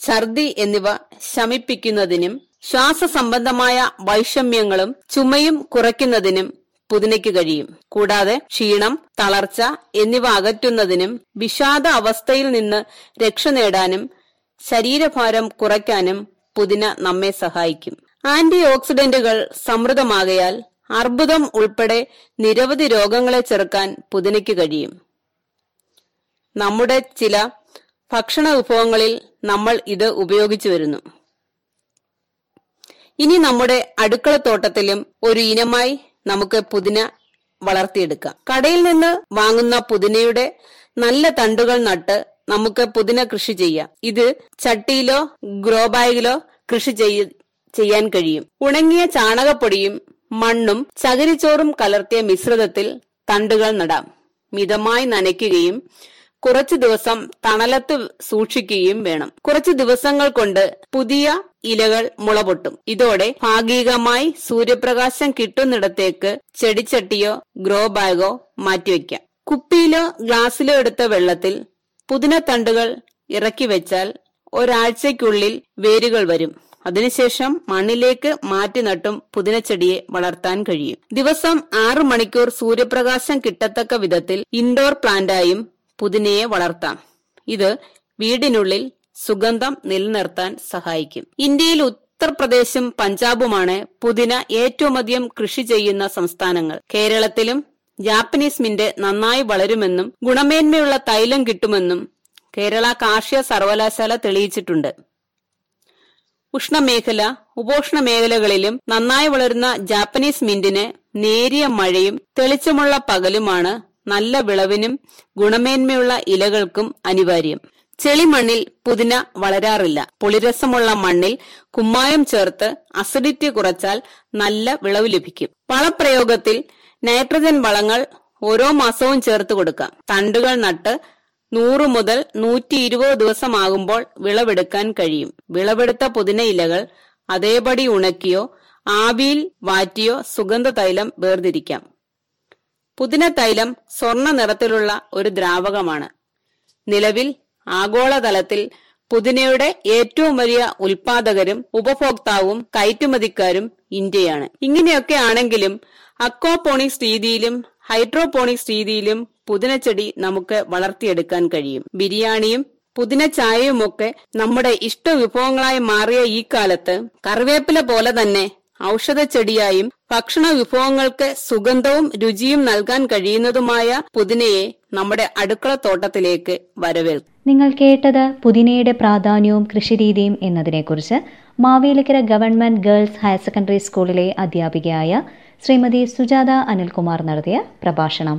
ഛർദി എന്നിവ ശമിപ്പിക്കുന്നതിനും ശ്വാസ സംബന്ധമായ വൈഷമ്യങ്ങളും ചുമയും കുറയ്ക്കുന്നതിനും പുതിനയ്ക്ക് കഴിയും. കൂടാതെ ക്ഷീണം, തളർച്ച എന്നിവ അകറ്റുന്നതിനും വിഷാദ അവസ്ഥയിൽ നിന്ന് രക്ഷ നേടാനും ശരീരഭാരം കുറയ്ക്കാനും പുതിന നമ്മെ സഹായിക്കും. ആന്റി ഓക്സിഡന്റുകൾ സമൃദ്ധമാകയാൽ അർബുദം ഉൾപ്പെടെ നിരവധി രോഗങ്ങളെ ചെറുക്കാൻ പുതിനയ്ക്ക് കഴിയും. നമ്മുടെ ചില ഭക്ഷണ വിഭവങ്ങളിൽ നമ്മൾ ഇത് ഉപയോഗിച്ചു വരുന്നു. ഇനി നമ്മുടെ അടുക്കളത്തോട്ടത്തിലും ഒരു ഇനമായി നമുക്ക് പുതിന വളർത്തിയെടുക്കാം. കടയിൽ നിന്ന് വാങ്ങുന്ന പുതിനയുടെ നല്ല തണ്ടുകൾ നട്ട് നമുക്ക് പുതിന കൃഷി ചെയ്യാം. ഇത് ചട്ടിയിലോ ഗ്രോ ബാഗിലോ കൃഷി ചെയ്യ ചെയ്യാൻ കഴിയും. ഉണങ്ങിയ ചാണകപ്പൊടിയും മണ്ണും ചകിരിച്ചോറും കലർത്തിയ മിശ്രിതത്തിൽ തണ്ടുകൾ നടാം. മിതമായി നനയ്ക്കുകയും കുറച്ചു ദിവസം തണലത്ത് സൂക്ഷിക്കുകയും വേണം. കുറച്ചു ദിവസങ്ങൾ കൊണ്ട് പുതിയ ഇലകൾ മുളപൊട്ടും. ഇതോടെ ഭാഗികമായി സൂര്യപ്രകാശം കിട്ടുന്നിടത്തേക്ക് ചെടിച്ചട്ടിയോ ഗ്രോ ബാഗോ മാറ്റിവെക്കാം. കുപ്പിയിലോ ഗ്ലാസ്സിലോ എടുത്ത വെള്ളത്തിൽ പുതിന തണ്ടുകൾ ഇറക്കി വെച്ചാൽ ഒരാഴ്ചയ്ക്കുള്ളിൽ വേരുകൾ വരും. അതിനുശേഷം മണ്ണിലേക്ക് മാറ്റി നട്ടും പുതിനച്ചെടിയെ വളർത്താൻ കഴിയും. ദിവസം ആറു മണിക്കൂർ സൂര്യപ്രകാശം കിട്ടത്തക്ക വിധത്തിൽ ഇൻഡോർ പ്ലാന്റായും പുതിനയെ വളർത്താം. ഇത് വീടിനുള്ളിൽ സുഗന്ധം നിലനിർത്താൻ സഹായിക്കും. ഇന്ത്യയിൽ ഉത്തർപ്രദേശും പഞ്ചാബുമാണ് പുതിന ഏറ്റവുമധികം കൃഷി ചെയ്യുന്ന സംസ്ഥാനങ്ങൾ. കേരളത്തിലും ജാപ്പനീസ് മിന്റ് നന്നായി വളരുമെന്നും ഗുണമേന്മയുള്ള തൈലം കിട്ടുമെന്നും കേരള കാർഷിക സർവകലാശാല തെളിയിച്ചിട്ടുണ്ട്. ഉഷ്ണമേഖല, ഉപോഷ്ണ മേഖലകളിലും നന്നായി വളരുന്ന ജാപ്പനീസ് മിന്റിന് നേരിയ മഴയും തെളിച്ചമുള്ള പകലുമാണ് നല്ല വിളവിനും ഗുണമേന്മയുള്ള ഇലകൾക്കും അനിവാര്യം. ചെളിമണ്ണിൽ പുതിന വളരാറില്ല. പുളിരസമുള്ള മണ്ണിൽ കുമ്മായം ചേർത്ത് അസിഡിറ്റി കുറച്ചാൽ നല്ല വിളവ് ലഭിക്കും. വളപ്രയോഗത്തിൽ നൈട്രജൻ വളങ്ങൾ ഓരോ മാസവും ചേർത്ത് കൊടുക്കാം. തണ്ടുകൾ നട്ട് നൂറ് മുതൽ നൂറ്റി ഇരുപത് ദിവസമാകുമ്പോൾ വിളവെടുക്കാൻ കഴിയും. വിളവെടുത്ത പുതിന ഇലകൾ അതേപടി ഉണക്കിയോ ആവിയിൽ വാറ്റിയോ സുഗന്ധ തൈലം വേർതിരിക്കാം. പുതിന തൈലം സ്വർണ്ണ നിറത്തിലുള്ള ഒരു ദ്രാവകമാണ്. നിലവിൽ ആഗോളതലത്തിൽ പുതിനയുടെ ഏറ്റവും വലിയ ഉൽപാദകരും ഉപഭോക്താവും കയറ്റുമതിക്കാരും ഇന്ത്യയാണ്. ഇങ്ങനെയൊക്കെ ആണെങ്കിലും അക്വാപോണിക്സ് രീതിയിലും ഹൈഡ്രോപോണിക്സ് രീതിയിലും പുതിനച്ചെടി നമുക്ക് വളർത്തിയെടുക്കാൻ കഴിയും. ബിരിയാണിയും പുതിന ചായയുമൊക്കെ നമ്മുടെ ഇഷ്ട വിഭവങ്ങളായി മാറിയ ഈ കാലത്ത് കറിവേപ്പില പോലെ തന്നെ ഔഷധ ചെടിയായും ഭക്ഷണ വിഭവങ്ങൾക്ക് സുഗന്ധവും രുചിയും നൽകാൻ കഴിയുന്നതുമായ പുതിനയെ നമ്മുടെ അടുക്കളത്തോട്ടത്തിലേക്ക് വരവേൽക്കും. നിങ്ങൾ കേട്ടത് പുതിനയുടെ പ്രാധാന്യവും കൃഷിരീതിയും എന്നതിനെക്കുറിച്ച് Mavelikkara government girls higher secondary സ്കൂളിലെ അധ്യാപികയായ ശ്രീമതി സുജാത അനിൽകുമാർ നടത്തിയ പ്രഭാഷണം.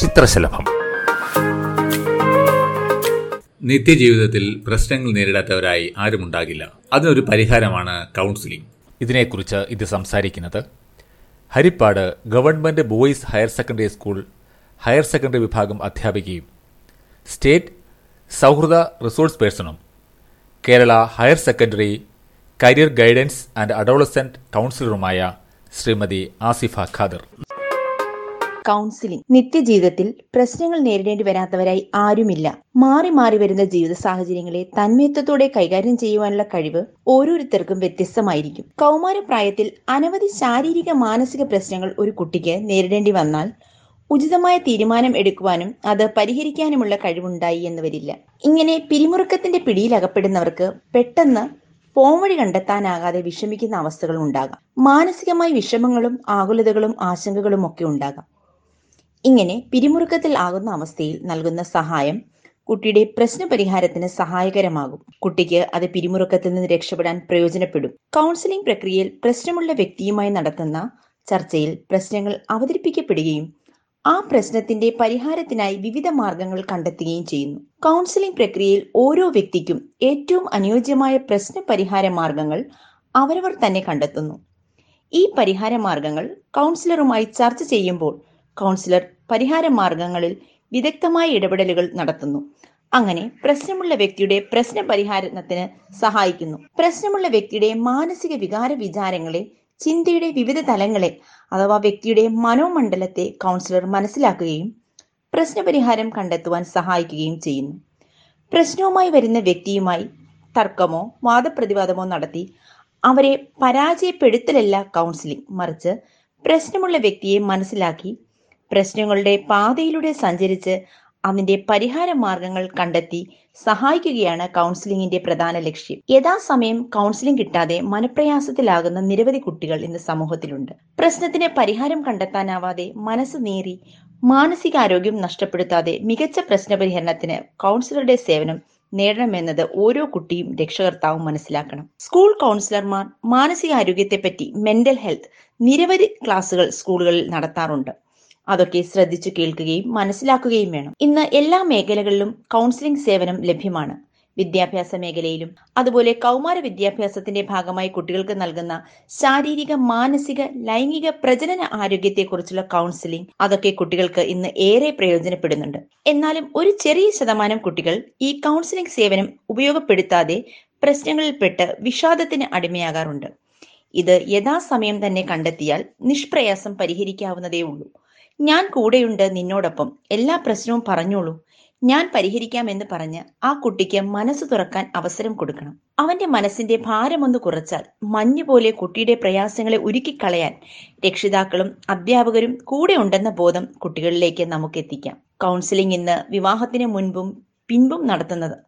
ചിത്രശലഭം. നിത്യജീവിതത്തിൽ പ്രശ്നങ്ങൾ നേരിടാത്തവരായി ആരുമുണ്ടാകില്ല. അതിനൊരു പരിഹാരമാണ് കൗൺസിലിംഗ്. ഇതിനെക്കുറിച്ച് ഇത് സംസാരിക്കുന്നത് Haripad government boys higher secondary school higher secondary വിഭാഗം അധ്യാപികയും സ്റ്റേറ്റ് സൗഹൃദ റിസോഴ്സ് പേഴ്സണും Kerala higher secondary career guidance and adolescent കൗൺസിലറുമായ ശ്രീമതി ആസിഫ ഖാദർ. കൗൺസിലിംഗ്. നിത്യജീവിതത്തിൽ പ്രശ്നങ്ങൾ നേരിടേണ്ടി വരാത്തവരായി ആരുമില്ല. മാറി മാറി വരുന്ന ജീവിത സാഹചര്യങ്ങളെ തന്മയത്വത്തോടെ കൈകാര്യം ചെയ്യുവാനുള്ള കഴിവ് ഓരോരുത്തർക്കും വ്യത്യസ്തമായിരിക്കും. കൗമാരപ്രായത്തിൽ അനവധി ശാരീരിക മാനസിക പ്രശ്നങ്ങൾ ഒരു കുട്ടിക്ക് നേരിടേണ്ടി വന്നാൽ ഉചിതമായ തീരുമാനം എടുക്കുവാനും അത് പരിഹരിക്കാനുമുള്ള കഴിവുണ്ടായി എന്ന് വരില്ല. ഇങ്ങനെ പിരിമുറുക്കത്തിന്റെ പിടിയിലകപ്പെടുന്നവർക്ക് പെട്ടെന്ന് പോംവഴി കണ്ടെത്താനാകാതെ വിഷമിക്കുന്ന അവസ്ഥകളും ഉണ്ടാകാം. മാനസികമായി വിഷമങ്ങളും ആകുലതകളും ആശങ്കകളും ഒക്കെ ഉണ്ടാകാം. ഇങ്ങനെ പിരിമുറുക്കത്തിൽ ആകുന്ന അവസ്ഥയിൽ നൽകുന്ന സഹായം കുട്ടിയുടെ പ്രശ്നപരിഹാരത്തിന് സഹായകരമാകും. കുട്ടിക്ക് അത് പിരിമുറുക്കത്തിൽ നിന്ന് രക്ഷപ്പെടാൻ പ്രയോജനപ്പെടും. കൗൺസിലിംഗ് പ്രക്രിയയിൽ പ്രശ്നമുള്ള വ്യക്തിയുമായി നടത്തുന്ന ചർച്ചയിൽ പ്രശ്നങ്ങൾ അവതരിപ്പിക്കപ്പെടുകയും ആ പ്രശ്നത്തിന്റെ പരിഹാരത്തിനായി വിവിധ മാർഗങ്ങൾ കണ്ടെത്തുകയും ചെയ്യുന്നു. കൗൺസിലിംഗ് പ്രക്രിയയിൽ ഓരോ വ്യക്തിക്കും ഏറ്റവും അനുയോജ്യമായ പ്രശ്ന പരിഹാര മാർഗങ്ങൾ അവരവർ തന്നെ കണ്ടെത്തുന്നു. ഈ പരിഹാര മാർഗങ്ങൾ കൗൺസിലറുമായി ചർച്ച ചെയ്യുമ്പോൾ കൗൺസിലർ പരിഹാര മാർഗങ്ങളിൽ വിദഗ്ധമായ ഇടപെടലുകൾ നടത്തുന്നു. അങ്ങനെ പ്രശ്നമുള്ള വ്യക്തിയുടെ പ്രശ്ന പരിഹാരത്തിന് സഹായിക്കുന്നു. പ്രശ്നമുള്ള വ്യക്തിയുടെ മാനസിക വികാര വിചാരങ്ങളെ, ചിന്തയുടെ വിവിധ തലങ്ങളെ അഥവാ വ്യക്തിയുടെ മനോമണ്ഡലത്തെ കൗൺസിലർ മനസ്സിലാക്കുകയും പ്രശ്നപരിഹാരം കണ്ടെത്തുവാൻ സഹായിക്കുകയും ചെയ്യുന്നു. പ്രശ്നവുമായി വരുന്ന വ്യക്തിയുമായി തർക്കമോ വാദപ്രതിവാദമോ നടത്തി അവരെ പരാജയപ്പെടുത്തലല്ല കൗൺസിലിംഗ്, മറിച്ച് പ്രശ്നമുള്ള വ്യക്തിയെ മനസ്സിലാക്കി പ്രശ്നങ്ങളുടെ പാതയിലൂടെ സഞ്ചരിച്ച് അതിന്റെ പരിഹാര മാർഗങ്ങൾ കണ്ടെത്തി സഹായിക്കുകയാണ് കൗൺസിലിംഗിന്റെ പ്രധാന ലക്ഷ്യം. യഥാസമയം കൗൺസിലിംഗ് കിട്ടാതെ മനപ്രയാസത്തിലാകുന്ന നിരവധി കുട്ടികൾ ഇന്ന് സമൂഹത്തിലുണ്ട്. പ്രശ്നത്തിന് പരിഹാരം കണ്ടെത്താനാവാതെ മനസ്സ് നേറി മാനസികാരോഗ്യം നഷ്ടപ്പെടുത്താതെ മികച്ച പ്രശ്നപരിഹരണത്തിന് കൗൺസിലറുടെ സേവനം നേടണമെന്നത് ഓരോ കുട്ടിയും രക്ഷകർത്താവും മനസ്സിലാക്കണം. സ്കൂൾ കൗൺസിലർമാർ മാനസികാരോഗ്യത്തെപ്പറ്റി മെന്റൽ ഹെൽത്ത് നിരവധി ക്ലാസുകൾ സ്കൂളുകളിൽ നടത്താറുണ്ട്. അതൊക്കെ ശ്രദ്ധിച്ചു കേൾക്കുകയും മനസ്സിലാക്കുകയും വേണം. ഇന്ന് എല്ലാ മേഖലകളിലും കൗൺസിലിംഗ് സേവനം ലഭ്യമാണ്. വിദ്യാഭ്യാസ മേഖലയിലും അതുപോലെ കൗമാര വിദ്യാഭ്യാസത്തിന്റെ ഭാഗമായി കുട്ടികൾക്ക് നൽകുന്ന ശാരീരിക, മാനസിക, ലൈംഗിക, പ്രജനന ആരോഗ്യത്തെക്കുറിച്ചുള്ള കൗൺസിലിംഗ് അതൊക്കെ കുട്ടികൾക്ക് ഇന്ന് ഏറെ പ്രയോജനപ്പെടുന്നുണ്ട്. എന്നാലും ഒരു ചെറിയ ശതമാനം കുട്ടികൾ ഈ കൗൺസിലിംഗ് സേവനം ഉപയോഗപ്പെടുത്താതെ പ്രശ്നങ്ങളിൽപ്പെട്ട് വിഷാദത്തിന് അടിമയാകാറുണ്ട്. ഇത് യഥാസമയം തന്നെ കണ്ടെത്തിയാൽ നിഷ്പ്രയാസം പരിഹരിക്കാവുന്നതേ ഉള്ളൂ. ഞാൻ കൂടെയുണ്ട്, നിന്നോടൊപ്പം, എല്ലാ പ്രശ്നവും പറഞ്ഞോളൂ, ഞാൻ പരിഹരിക്കാമെന്ന് പറഞ്ഞ് ആ കുട്ടിക്ക് മനസ്സ് തുറക്കാൻ അവസരം കൊടുക്കണം. അവന്റെ മനസ്സിന്റെ ഭാരമൊന്ന് കുറച്ചാൽ മഞ്ഞുപോലെ കുട്ടിയുടെ പ്രയാസങ്ങളെ ഉരുക്കിക്കളയാൻ രക്ഷിതാക്കളും അധ്യാപകരും കൂടെ ഉണ്ടെന്ന ബോധം കുട്ടികളിലേക്ക് നമുക്ക് എത്തിക്കാം. കൗൺസിലിംഗ് ഇന്ന് വിവാഹത്തിന് മുൻപും പിൻപും നടത്തുന്നത്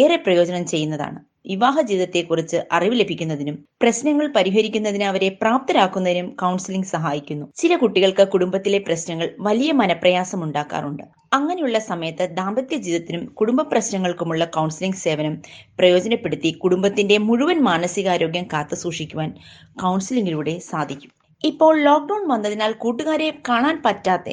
ഏറെ പ്രയോജനം ചെയ്യുന്നതാണ്. വിവാഹ ജീവിതത്തെക്കുറിച്ച് അറിവ് ലഭിക്കുന്നതിനും പ്രശ്നങ്ങൾ പരിഹരിക്കുന്നതിന് അവരെ പ്രാപ്തരാക്കുന്നതിനും കൗൺസിലിംഗ് സഹായിക്കുന്നു. ചില കുട്ടികൾക്ക് കുടുംബത്തിലെ പ്രശ്നങ്ങൾ വലിയ മനപ്രയാസം ഉണ്ടാക്കാറുണ്ട്. അങ്ങനെയുള്ള സമയത്ത് ദാമ്പത്യ ജീവിതത്തിനും കുടുംബ പ്രശ്നങ്ങൾക്കുമുള്ള കൗൺസിലിംഗ് സേവനം പ്രയോജനപ്പെടുത്തി കുടുംബത്തിന്റെ മുഴുവൻ മാനസികാരോഗ്യം കാത്തു സൂക്ഷിക്കുവാൻ കൗൺസിലിംഗിലൂടെ സാധിക്കും. ഇപ്പോൾ ലോക്ക്ഡൌൺ വന്നതിനാൽ കൂട്ടുകാരെ കാണാൻ പറ്റാത്ത,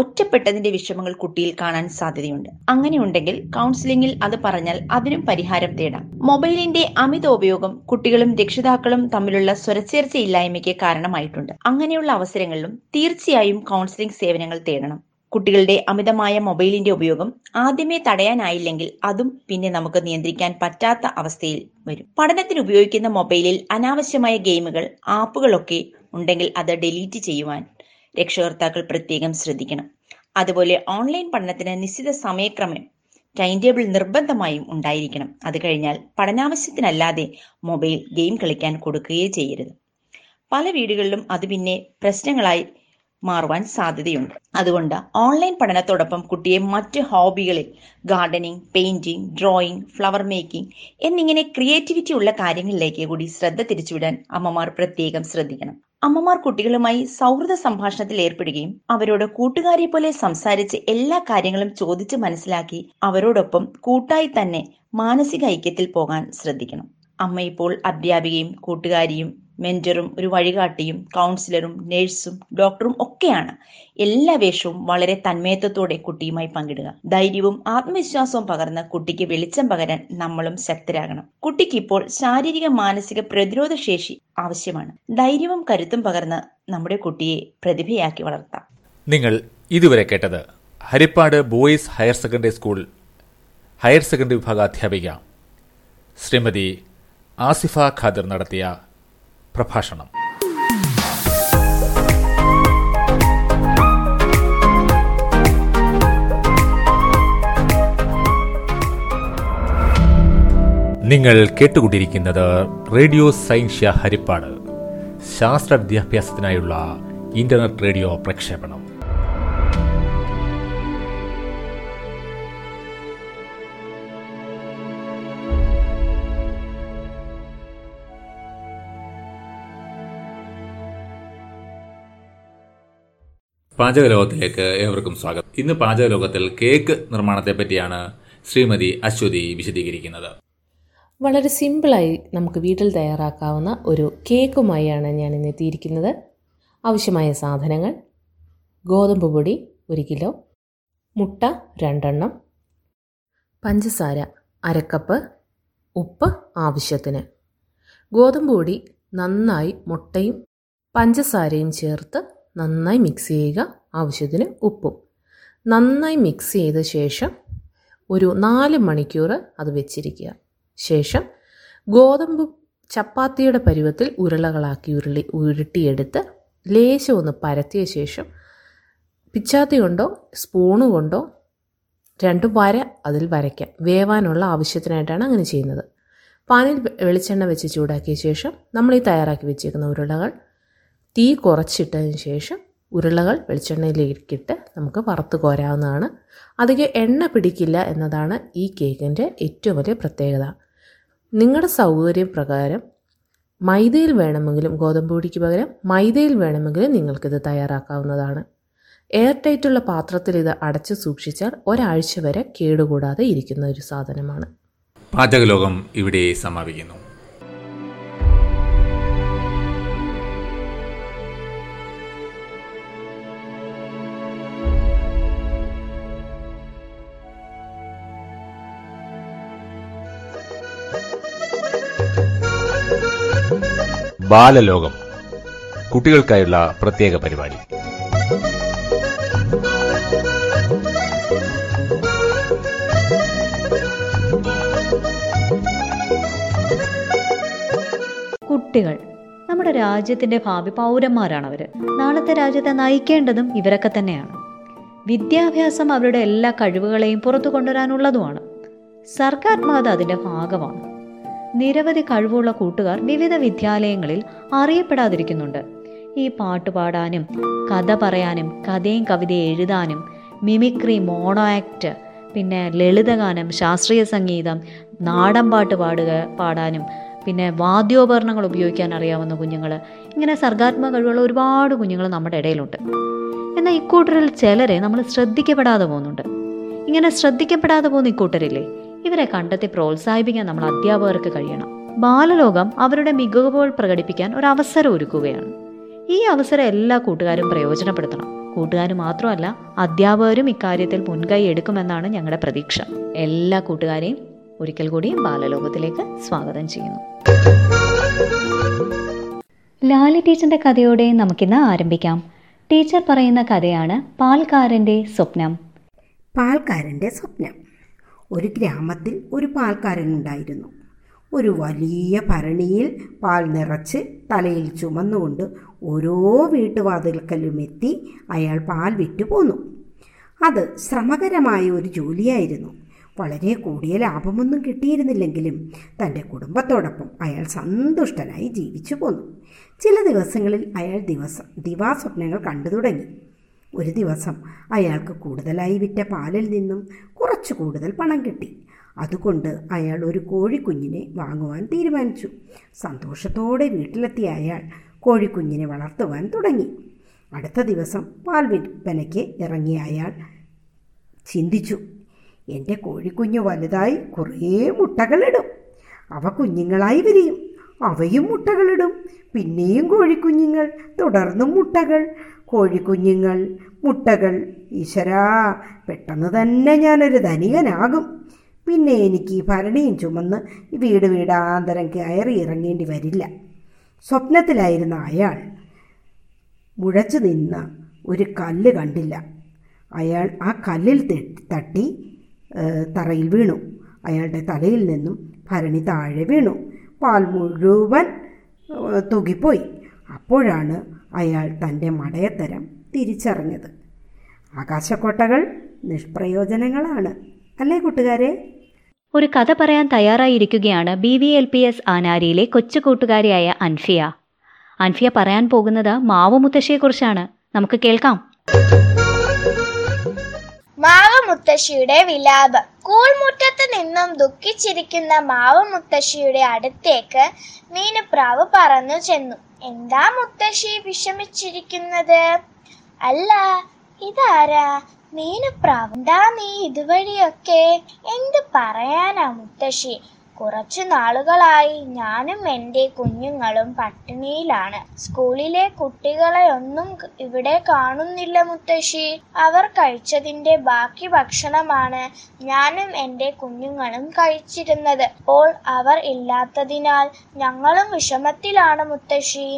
ഒറ്റപ്പെട്ടതിന്റെ വിഷമങ്ങൾ കുട്ടിയിൽ കാണാൻ സാധ്യതയുണ്ട്. അങ്ങനെയുണ്ടെങ്കിൽ കൗൺസിലിംഗിൽ അത് പറഞ്ഞാൽ അതിനും പരിഹാരം തേടാം. മൊബൈലിന്റെ അമിത ഉപയോഗം കുട്ടികളും രക്ഷിതാക്കളും തമ്മിലുള്ള സ്വരച്ചേർച്ചയില്ലായ്മയ്ക്ക് കാരണമായിട്ടുണ്ട്. അങ്ങനെയുള്ള അവസരങ്ങളിലും തീർച്ചയായും കൗൺസിലിംഗ് സേവനങ്ങൾ തേടണം. കുട്ടികളുടെ അമിതമായ മൊബൈലിന്റെ ഉപയോഗം ആദ്യമേ തടയാനായില്ലെങ്കിൽ അതും പിന്നെ നമുക്ക് നിയന്ത്രിക്കാൻ പറ്റാത്ത അവസ്ഥയിൽ വരും. പഠനത്തിന് ഉപയോഗിക്കുന്ന മൊബൈലിൽ അനാവശ്യമായ ഗെയിമുകൾ, ആപ്പുകളൊക്കെ ഉണ്ടെങ്കിൽ അത് ഡിലീറ്റ് ചെയ്യുവാൻ രക്ഷകർത്താക്കൾ പ്രത്യേകം ശ്രദ്ധിക്കണം. അതുപോലെ ഓൺലൈൻ പഠനത്തിന് നിശ്ചിത സമയക്രമം, ടൈം ടേബിൾ നിർബന്ധമായും ഉണ്ടായിരിക്കണം. അത് കഴിഞ്ഞാൽ പഠനാവശ്യത്തിനല്ലാതെ മൊബൈൽ ഗെയിം കളിക്കാൻ കൊടുക്കുകയേ ചെയ്യരുത്. പല വീടുകളിലും അത് പിന്നെ പ്രശ്നങ്ങളായി മാറുവാൻ സാധ്യതയുണ്ട്. അതുകൊണ്ട് ഓൺലൈൻ പഠനത്തോടൊപ്പം കുട്ടിയെ മറ്റ് ഹോബികളിൽ gardening, painting, drawing, flower making എന്നിങ്ങനെ ക്രിയേറ്റിവിറ്റി ഉള്ള കാര്യങ്ങളിലേക്ക് കൂടി ശ്രദ്ധ തിരിച്ചുവിടാൻ അമ്മമാർ പ്രത്യേകം ശ്രദ്ധിക്കണം. അമ്മമാർ കുട്ടികളുമായി സൗഹൃദ സംഭാഷണത്തിൽ ഏർപ്പെടുകയും അവരോട് കൂട്ടുകാരെ പോലെ സംസാരിച്ച് എല്ലാ കാര്യങ്ങളും ചോദിച്ച് മനസ്സിലാക്കി അവരോടൊപ്പം കൂട്ടായി തന്നെ മാനസിക ഐക്യത്തിൽ പോകാൻ ശ്രദ്ധിക്കണം. അമ്മ ഇപ്പോൾ അധ്യാപികയും കൂട്ടുകാരിയും മെന്ററും ഒരു വഴികാട്ടിയും കൗൺസിലറും നേഴ്സും ഡോക്ടറും ഒക്കെയാണ്. എല്ലാ വേഷവും വളരെ തന്മയത്വത്തോടെ കുട്ടിയുമായി പങ്കിടുക. ധൈര്യവും ആത്മവിശ്വാസവും പകർന്ന കുട്ടിക്ക് വെളിച്ചം പകരാൻ നമ്മളും ശക്തരാകണം. കുട്ടിക്ക് ഇപ്പോൾ ശാരീരിക മാനസിക പ്രതിരോധ ശേഷി ആവശ്യമാണ്. ധൈര്യവും കരുത്തും പകർന്ന് നമ്മുടെ കുട്ടിയെ പ്രതിഭയാക്കി വളർത്താം. നിങ്ങൾ ഇതുവരെ കേട്ടത് Haripad boys higher secondary school higher secondary വിഭാഗ അധ്യാപിക ശ്രീമതി ആസിഫ ഖാദർ നടത്തിയ പ്രഭാഷണം. നിങ്ങൾ കേട്ടുകൊണ്ടിരിക്കുന്നത് റേഡിയോ സയൻഷ്യ ഹരിപ്പാട്, ശാസ്ത്ര വിദ്യാഭ്യാസത്തിനായുള്ള ഇന്റർനെറ്റ് റേഡിയോ പ്രക്ഷേപണം. പാചകലോകത്തിലേക്ക് ഏവർക്കും സ്വാഗതം. ഇന്ന് പാചകലോകത്തിൽ കേക്ക് നിർമ്മാണത്തെ പറ്റിയാണ് ശ്രീമതി അശ്വതി വിശദീകരിക്കുന്നത്. വളരെ സിമ്പിളായി നമുക്ക് വീട്ടിൽ തയ്യാറാക്കാവുന്ന ഒരു കേക്കുമായാണ് ഞാൻ ഇന്ന് എത്തിയിരിക്കുന്നത്. ആവശ്യമായ സാധനങ്ങൾ: ഗോതമ്പ് പൊടി ഒരു കിലോ, മുട്ട രണ്ടെണ്ണം, പഞ്ചസാര അരക്കപ്പ്, ഉപ്പ് ആവശ്യത്തിന്. ഗോതമ്പ് പൊടി നന്നായി മുട്ടയും പഞ്ചസാരയും ചേർത്ത് നന്നായി മിക്സ് ചെയ്യുക. ആവശ്യത്തിന് ഉപ്പും. നന്നായി മിക്സ് ചെയ്ത ശേഷം ഒരു നാല് മണിക്കൂർ അത് വെച്ചിരിക്കുക. ശേഷം ഗോതമ്പ് ചപ്പാത്തിയുടെ പരുവത്തിൽ ഉരുളകളാക്കി ഉരുളി ഉരുട്ടിയെടുത്ത് ലേശം ഒന്ന് പരത്തിയ ശേഷം പിച്ചാത്തി കൊണ്ടോ സ്പൂണ് കൊണ്ടോ രണ്ട് വര അതിൽ വരയ്ക്കാം. വേവാനുള്ള ആവശ്യത്തിനായിട്ടാണ് അങ്ങനെ ചെയ്യുന്നത്. പാനിൽ വെളിച്ചെണ്ണ വെച്ച് ചൂടാക്കിയ ശേഷം നമ്മൾ ഈ തയ്യാറാക്കി വെച്ചേക്കുന്ന ഉരുളകൾ തീ കുറച്ചിട്ടതിന് ശേഷം ഉരുളകൾ വെളിച്ചെണ്ണയിലേക്കിട്ട് നമുക്ക് വറുത്ത് കോരാവുന്നതാണ്. അധികം എണ്ണ പിടിക്കില്ല എന്നതാണ് ഈ കേക്കിൻ്റെ ഏറ്റവും വലിയ പ്രത്യേകത. നിങ്ങളുടെ സൗകര്യപ്രകാരം മൈദയിൽ വേണമെങ്കിലും, ഗോതമ്പ് പൊടിക്ക് പകരം മൈദയിൽ വേണമെങ്കിലും നിങ്ങൾക്കിത് തയ്യാറാക്കാവുന്നതാണ്. എയർ ടൈറ്റുള്ള പാത്രത്തിൽ ഇത് അടച്ച് സൂക്ഷിച്ചാൽ ഒരാഴ്ച വരെ കേടുകൂടാതെ ഇരിക്കുന്ന ഒരു സാധനമാണ്. പാചകലോകം ഇവിടെ സമാപിക്കുന്നു. ബാലലോകം, കുട്ടികൾക്കായുള്ള പ്രത്യേക പരിപാടി. കുട്ടികൾ നമ്മുടെ രാജ്യത്തിന്റെ ഭാവി പൗരന്മാരാണവർ. നാളത്തെ രാജ്യത്തെ നയിക്കേണ്ടതും ഇവരൊക്കെ തന്നെയാണ്. വിദ്യാഭ്യാസം അവരുടെ എല്ലാ കഴിവുകളെയും പുറത്തു കൊണ്ടുവരാനുള്ളതുമാണ്. സർഗാത്മകത അതിന്റെ ഭാഗമാണ്. നിരവധി കഴിവുള്ള കൂട്ടുകാർ വിവിധ വിദ്യാലയങ്ങളിൽ അറിയപ്പെടാതിരിക്കുന്നുണ്ട്. ഈ പാട്ട് പാടാനും കഥ പറയാനും കഥയും കവിതയും എഴുതാനും മിമിക്രി, മോണോ ആക്ട്, പിന്നെ ലളിതഗാനം, ശാസ്ത്രീയ സംഗീതം, നാടൻ പാട്ട് പാടുക പാടാനും പിന്നെ വാദ്യോപകരണങ്ങൾ ഉപയോഗിക്കാൻ അറിയാവുന്ന കുഞ്ഞുങ്ങൾ, ഇങ്ങനെ സർഗാത്മക കഴിവുള്ള ഒരുപാട് കുഞ്ഞുങ്ങൾ നമ്മുടെ ഇടയിലുണ്ട്. എന്നാൽ ഇക്കൂട്ടരിൽ ചിലരെ നമ്മൾ ശ്രദ്ധിക്കപ്പെടാതെ പോകുന്നുണ്ട്. ഇങ്ങനെ ശ്രദ്ധിക്കപ്പെടാതെ പോകുന്ന ഇക്കൂട്ടരില്ലേ, ഇവരെ കണ്ടെത്തി പ്രോത്സാഹിപ്പിക്കാൻ നമ്മൾ അധ്യാപകർക്ക് കഴിയണം. ബാലലോകം അവരുടെ മികവുകൾ പ്രകടിപ്പിക്കാൻ ഒരു അവസരം ഒരുക്കുകയാണ്. ഈ അവസരം എല്ലാ കൂട്ടുകാരും പ്രയോജനപ്പെടുത്തണം. കൂട്ടുകാർ മാത്രമല്ല, അധ്യാപകരും ഇക്കാര്യത്തിൽ മുൻകൈ എടുക്കുമെന്നാണ് ഞങ്ങളുടെ പ്രതീക്ഷ. എല്ലാ കൂട്ടുകാരെയും ഒരിക്കൽ കൂടി ബാലലോകത്തിലേക്ക് സ്വാഗതം ചെയ്യുന്നു. ലാലി ടീച്ചറിന്റെ കഥയോടെ നമുക്കിന്ന് ആരംഭിക്കാം. ടീച്ചർ പറയുന്ന കഥയാണ് പാൽക്കാരൻ്റെ സ്വപ്നം. പാൽക്കാരൻ്റെ സ്വപ്നം. ഒരു ഗ്രാമത്തിൽ ഒരു പാൽക്കാരനുണ്ടായിരുന്നു. ഒരു വലിയ ഭരണിയിൽ പാൽ നിറച്ച് തലയിൽ ചുമന്നുകൊണ്ട് ഓരോ വീട്ടുവാതിൽക്കലുമെത്തി അയാൾ പാൽ വിറ്റു പോന്നു. അത് ശ്രമകരമായ ഒരു ജോലിയായിരുന്നു. വളരെ കൂടിയ ലാഭമൊന്നും കിട്ടിയിരുന്നില്ലെങ്കിലും തൻ്റെ കുടുംബത്തോടൊപ്പം അയാൾ സന്തുഷ്ടനായി ജീവിച്ചു പോന്നു. ചില ദിവസങ്ങളിൽ അയാൾ ദിവസം ദിവാസ്വപ്നങ്ങൾ കണ്ടു തുടങ്ങി. ഒരു ദിവസം അയാൾക്ക് കൂടുതലായി വിറ്റ പാലിൽ നിന്നും കുറച്ചു കൂടുതൽ പണം കിട്ടി. അതുകൊണ്ട് അയാൾ ഒരു കോഴിക്കുഞ്ഞിനെ വാങ്ങുവാൻ തീരുമാനിച്ചു. സന്തോഷത്തോടെ വീട്ടിലെത്തിയ അയാൾ കോഴിക്കുഞ്ഞിനെ വളർത്തുവാൻ തുടങ്ങി. അടുത്ത ദിവസം പാൽ വിൽപ്പനയ്ക്ക് ഇറങ്ങിയ അയാൾ ചിന്തിച്ചു, എൻ്റെ കോഴിക്കുഞ്ഞ് വലുതായി കുറേ മുട്ടകളിടും, അവ കുഞ്ഞുങ്ങളായി വിരിയും, അവയും മുട്ടകളിടും, പിന്നെയും കോഴിക്കുഞ്ഞുങ്ങൾ, തുടർന്നും മുട്ടകൾ, കോഴിക്കുഞ്ഞുങ്ങൾ, മുട്ടകൾ. ഈശ്വരാ, പെട്ടെന്ന് തന്നെ ഞാനൊരു ധനികനാകും. പിന്നെ എനിക്ക് ഈ ഭരണിയും ചുമന്ന് വീട് വീടാന്തരം കയറി ഇറങ്ങേണ്ടി വരില്ല. സ്വപ്നത്തിലായിരുന്ന അയാൾ മുഴച്ചു നിന്ന ഒരു കല്ല് കണ്ടില്ല. അയാൾ ആ കല്ലിൽ തട്ടി തറയിൽ വീണു. അയാളുടെ തലയിൽ നിന്നും ഭരണി താഴെ വീണു. പാൽ മുഴുവൻ തൂകിപ്പോയി. അപ്പോഴാണ് അയാൾ തൻ്റെ മടയത്തരം തിരിച്ചറിഞ്ഞത്. ആകാശക്കോട്ടകൾ നിഷ്പ്രയോജനങ്ങളാണ്, അല്ലേ കൂട്ടുകാരെ? ഒരു കഥ പറയാൻ തയ്യാറായിരിക്കുകയാണ് B V L P S ആനാരിയിലെ കൊച്ചു കൂട്ടുകാരിയായ അൻഫിയ. അൻഫിയ പറയാൻ പോകുന്നത് മാവുമുത്തശ്ശിയെക്കുറിച്ചാണ്. നമുക്ക് കേൾക്കാം. മാവുമുത്തശ്ശിയുടെ വിലാപം. കൂൾമുറ്റത്ത് നിന്നും ദുഃഖിച്ചിരിക്കുന്ന മാവുമുത്തശ്ശിയുടെ അടുത്തേക്ക് മീനുപ്രാവ് പറന്നു ചെന്നു. എന്താ മുത്തശ്ശി വിഷമിച്ചിരിക്കുന്നത്? അല്ല, ഇതാരാ മീനുപ്രാവ്? എന്താ നീ ഇതുവഴിയൊക്കെ? എന്ത് പറയാനാ മുത്തശ്ശി, കുറച്ചു നാളുകളായി ഞാനും എൻ്റെ കുഞ്ഞുങ്ങളും പട്ടിണിയിലാണ്. സ്കൂളിലെ കുട്ടികളെ ഒന്നും ഇവിടെ കാണുന്നില്ല മുത്തശ്ശി. അവർ കഴിച്ചതിൻ്റെ ബാക്കി ഭക്ഷണമാണ് ഞാനും എൻ്റെ കുഞ്ഞുങ്ങളും കഴിച്ചിരുന്നത്. ഇപ്പോൾ അവർ ഇല്ലാത്തതിനാൽ ഞങ്ങളും വിഷമത്തിലാണ് മുത്തശ്ശി.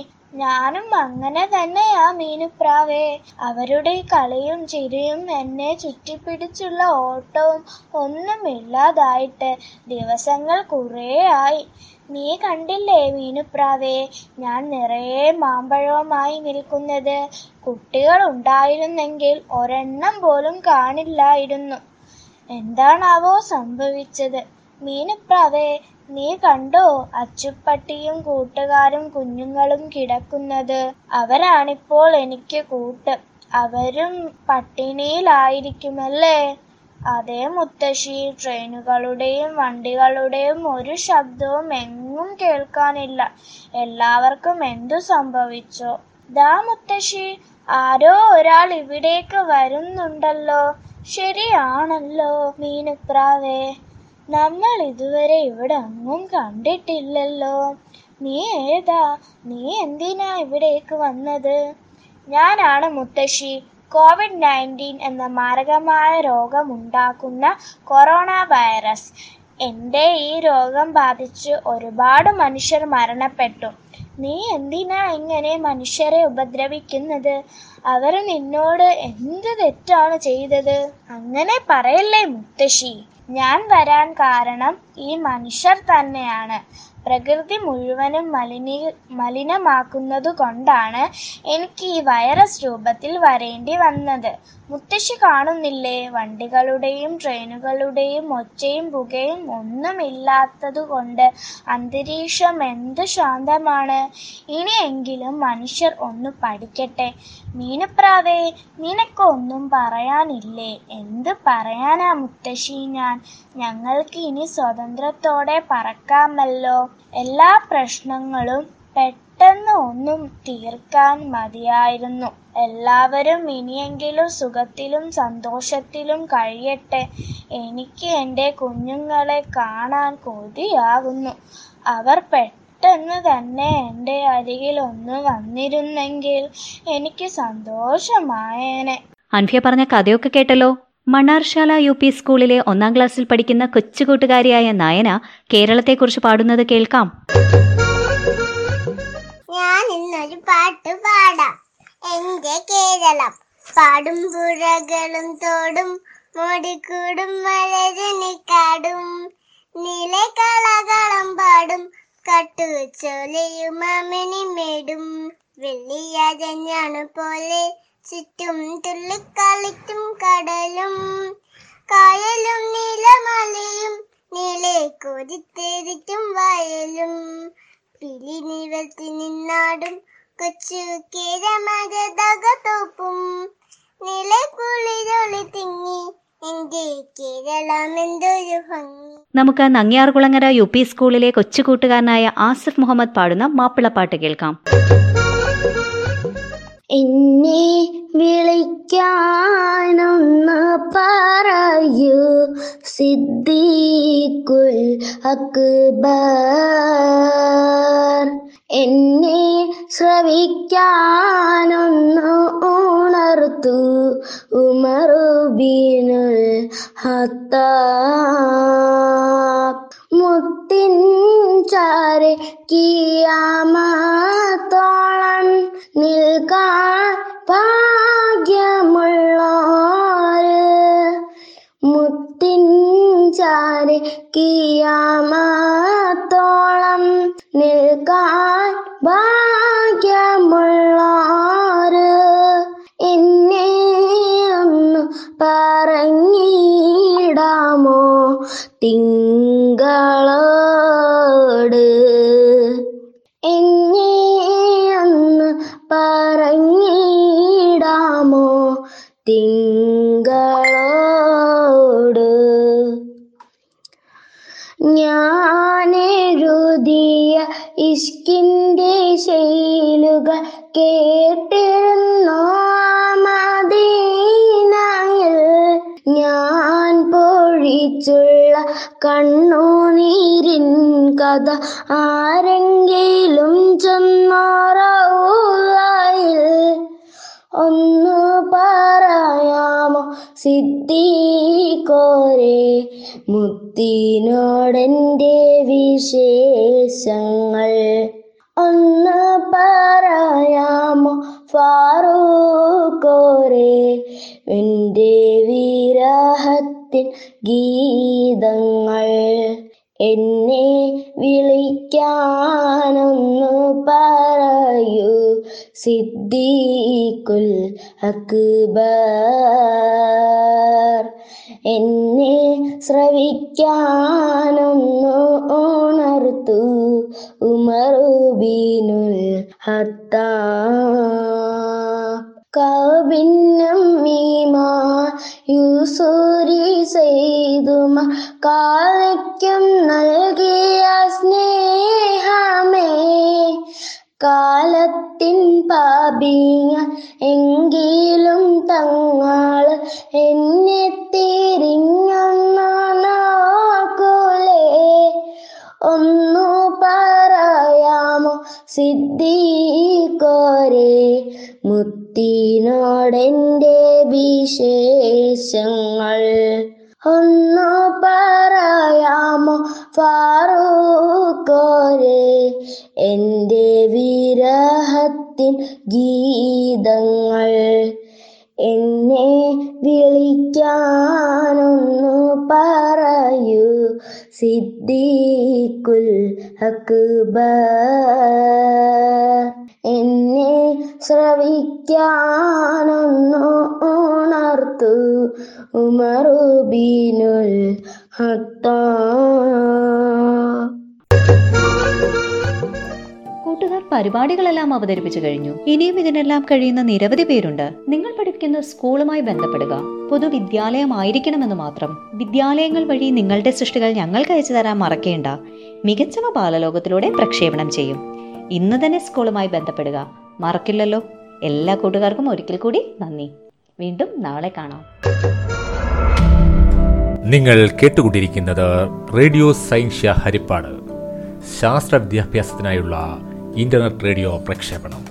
ഞാനും അങ്ങനെ തന്നെയാ മീനുപ്രാവേ. അവരുടെ കളിയും ചിരിയും എന്നെ ചുറ്റിപ്പിടിച്ചുള്ള ഓട്ടവും ഒന്നുമില്ലാതായിട്ട് ദിവസങ്ങൾ കുറേ ആയി. നീ കണ്ടില്ലേ മീനുപ്രാവേ, ഞാൻ നിറയെ മാമ്പഴവുമായി നിൽക്കുന്നത്? കുട്ടികൾ ഉണ്ടായിരുന്നെങ്കിൽ ഒരെണ്ണം പോലും കാണില്ലായിരുന്നു. എന്താണാവോ സംഭവിച്ചത്? മീനുപ്രാവേ, നീ കണ്ടോ അച്ചുപ്പട്ടിയും കൂട്ടുകാരും കുഞ്ഞുങ്ങളും കിടക്കുന്നത്? അവരാണിപ്പോൾ എനിക്ക് കൂട്ട്. അവരും പട്ടിണിയിലായിരിക്കുമല്ലേ? അതേ മുത്തശ്ശി, ട്രെയിനുകളുടെയും വണ്ടികളുടെയും ഒരു ശബ്ദവും എങ്ങും കേൾക്കാനില്ല. എല്ലാവർക്കും എന്തു സംഭവിച്ചോ? ദാ മുത്തശ്ശി, ആരോ ഒരാൾ ഇവിടേക്ക് വരുന്നുണ്ടല്ലോ. ശരിയാണല്ലോ മീനുപ്രാവേ, നമ്മൾ ഇതുവരെ ഇവിടെ ഒന്നും കണ്ടിട്ടില്ലല്ലോ. നീ ഏതാ? നീ എന്തിനാ ഇവിടേക്ക് വന്നത്? ഞാനാണ് മുത്തശ്ശി. കോവിഡ് നയൻറ്റീൻ എന്ന മാരകമായ രോഗമുണ്ടാക്കുന്ന കൊറോണ വൈറസ്. എൻ്റെ ഈ രോഗം ബാധിച്ച് ഒരുപാട് മനുഷ്യർ മരണപ്പെട്ടു. നീ എന്തിനാ ഇങ്ങനെ മനുഷ്യരെ ഉപദ്രവിക്കുന്നത്? അവർ നിന്നോട് എന്ത് തെറ്റാണ് ചെയ്തത്? അങ്ങനെ പറയല്ലേ മുത്തശ്ശി. ഞാൻ വരാൻ കാരണം ഈ മനുഷ്യർ തന്നെയാണ്. പ്രകൃതി മുഴുവനും മലിനീ മലിനമാക്കുന്നത് കൊണ്ടാണ് എനിക്ക് ഈ വൈറസ് രൂപത്തിൽ വരേണ്ടി വന്നത്. മുത്തശ്ശി കാണുന്നില്ലേ, വണ്ടികളുടെയും ട്രെയിനുകളുടെയും ഒച്ചയും പുകയും ഒന്നുമില്ലാത്തതുകൊണ്ട് അന്തരീക്ഷം എന്ത് ശാന്തമാണ്. ഇനിയെങ്കിലും മനുഷ്യർ ഒന്ന് പഠിക്കട്ടെ. മീനുപ്രാവേ, നിനക്കൊന്നും പറയാനില്ലേ? എന്ത് പറയാനാ മുത്തശ്ശി ഞാൻ? ഞങ്ങൾക്ക് ഇനി സ്വതന്ത്രത്തോടെ പറക്കാമല്ലോ. എല്ലാ പ്രശ്നങ്ങളും പെട്ടെന്ന് ഒന്നും തീർക്കാൻ മതിയായിരുന്നു. എല്ലാവരും ഇനിയെങ്കിലും സുഖത്തിലും സന്തോഷത്തിലും കഴിയട്ടെ. എനിക്ക് എൻ്റെ കുഞ്ഞുങ്ങളെ കാണാൻ കൊതിയാകുന്നു. അവർ പെട്ടെന്ന് തന്നെ എൻ്റെ അരികിൽ ഒന്ന് വന്നിരുന്നെങ്കിൽ എനിക്ക് സന്തോഷമായേനെ. അൻഫിയ പറഞ്ഞ കഥയൊക്കെ കേട്ടല്ലോ. മണ്ണാർശാല യു പി സ്കൂളിലെ ഒന്നാം ക്ലാസ്സിൽ പഠിക്കുന്ന കൊച്ചു കൂട്ടുകാരിയായ നയന കേരളത്തെക്കുറിച്ച് പാടുന്നത് കേൾക്കാം. ഞാൻ ഇന്നൊരു പാട്ട് പാടാം. എന്റെ കേരളം പാടും പുഴകളും തോടും മോടിക്കൂടും മലരണിക്കാടും നിലകളകളം പാടും കട്ടുചോലയും അമിനിമേടും വെള്ളിയാതഞ്ഞാണ് പോലെ ചുറ്റും തുള്ളിക്കളിക്കും കടലും കായലും നീലമലയും നീളെ കൊതിത്തേരിക്കും വയലും പിലി നിവത്തി നിന്നാടും കൊച്ചു കേരമതകത്തോപ്പും നിലക്കുളിരൊളി തിങ്ങി എന്റെ കേരളം എന്തൊരു ഭംഗി. നമുക്ക് നങ്ങ്യാർകുളങ്ങര യു പി സ്കൂളിലെ കൊച്ചു കൂട്ടുകാരനായ ആസിഫ് മുഹമ്മദ് പാടുന്ന മാപ്പിളപ്പാട്ട് കേൾക്കാം. എന്നെ വിളിക്കാനൊന്ന് പറയൂ സിദ്ധ സിദ്ദീഖുൽ അക്ബർ. എന്നെ ശ്രവിക്കാനൊന്നു ഉണർത്തു ഉമറു ബിനുൽ ഹത്താബ്. മുത്തിൻ ചാരെ കിയാമത്തോളം നിൽക്കാൻ ഭാഗ്യമുള്ളോര്, മുത്തിൻ ചാരെ കിയാമത്തോളം നിൽക്കാൻ ഭാഗ്യമുള്ളോര്. എന്നെ ഒന്ന് പറഞ്ഞിടാമോ തിങ്കളോട്, എന്നെ ഒന്ന് പറഞ്ഞിടാമോ തിങ്കളോട്. ഞാനെഴുതിയ ഇഷ്കിൻ്റെ ശൈലുകൾ കേട്ടിരുന്നോ മദീനയിൽ, ഞാൻ പൊഴിച്ചുള്ള കണ്ണുനീരിൻ കഥ ആരെങ്കിലും ചൊന്നോറയിൽ. ഒന്നു പറയാമോ സിദ്ദീഖോരെ മുത്തിനോടെൻ്റെ വിശേഷങ്ങൾ, ഒന്ന് പറയാമോ ഫാറൂഖോരെ എൻ്റെ വിരഹത്തിൻ ഗീതങ്ങൾ. എന്നെ വിളിക്കാനൊന്നു പറയൂ സിദ്ദീഖുൽ അക്ബർ. എന്നെ ശ്രവിക്കാനൊന്നു ഉണർത്തു ഉമറു ബിനുൽ ഹത്താബ്. കൗബിന്നമ്മീമാ യൂസൂരി സൈദുമ കാലയ്ക്കും നൽകിയ സ്നേഹമേ, കാലത്തിൻ പാപിയ എങ്കിലും തങ്ങൾ എന്നെ തിരിഞ്ഞൊന്നു നോക്കൂലേ. ഒന്നു പറയാമോ സിദ്ദീഖോരെ മുത്തിനോടെൻ്റെ വിശേഷങ്ങൾ, ഒന്നു പറയാമോ ഫാറൂഖോരെ എൻ്റെ വിരഹത്തിൻ ഗീതങ്ങൾ. എന്നെ വിളിക്കാനൊന്നു പറയൂ സിദ്ദീഖുൽ അക്ബർ. എന്നെ ശ്രവിക്കാനൊന്നു ഉണർത്തു ഉമറു ബിനുൽ ഹത്താബ്. കൂട്ടുകാർ, പരിപാടികളെല്ലാം അവതരിപ്പിച്ചു കഴിഞ്ഞു. ഇനിയും ഇതിനെല്ലാം കഴിയുന്ന നിരവധി പേരുണ്ട്. നിങ്ങൾ പഠിക്കുന്ന സ്കൂളുമായി ബന്ധപ്പെടുക. പൊതുവിദ്യാലയമായിരിക്കണമെന്ന് മാത്രം. വിദ്യാലയങ്ങൾ വഴി നിങ്ങളുടെ സൃഷ്ടികൾ ഞങ്ങൾക്ക് അയച്ചു തരാൻ മറക്കേണ്ട. മികച്ചവ ബാലലോകത്തിലൂടെ പ്രക്ഷേപണം ചെയ്യും. ഇന്ന് തന്നെ സ്കൂളുമായി ബന്ധപ്പെടുക മറക്കില്ലല്ലോ. എല്ലാ കൂട്ടുകാർക്കും ഒരിക്കൽ കൂടി നന്ദി. വീണ്ടും നാളെ കാണാം. നിങ്ങൾ കേട്ടുകൊണ്ടിരിക്കുന്നത് റേഡിയോ സയൻസ് ഹരിപ്പാട്, ശാസ്ത്ര വിദ്യാഭ്യാസത്തിനായുള്ള ഇന്റർനെറ്റ് റേഡിയോ പ്രക്ഷേപണം.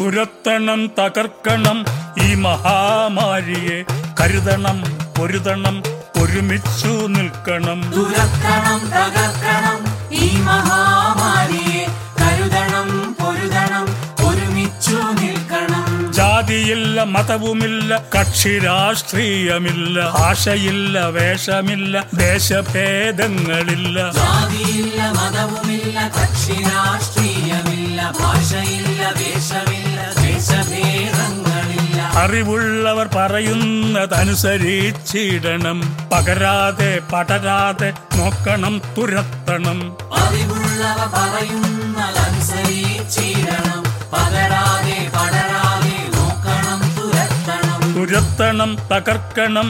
തുരത്തണം, തകർക്കണം ഈ മഹാമാരിയെ, കരുതണം, പൊരുതണം, ഒരുമിച്ചു നിൽക്കണം. തുരത്തണം, തകർക്കണം ഈ മഹാമാരിയെ, കരുതണം, പൊരുതണം, ഒരുമിച്ചു നിൽക്കണം. ജാതിയില്ല, മതവുമില്ല, കക്ഷി രാഷ്ട്രീയമില്ല, ഭാഷയില്ല, വേഷമില്ല, ദേശഭേദങ്ങളില്ല. ജാതിയില്ല, മതവുമില്ല, കക്ഷി രാഷ്ട്രീയമില്ല, ഭാഷയില്ല, വേഷമില്ല, ദേശഭേദങ്ങളില്ല. അറിവുള്ളവർ പറയുന്നതനുസരിച്ചിടണം, പകരാതെ പടരാതെ നോക്കണം, തുരത്തണം. അറിവുള്ളവർ പറയുന്നതനുസരിച്ചിടണം, പകരാതെ പടരാതെ നോക്കണം, തുരത്തണം. തുരത്തണം, തകർക്കണം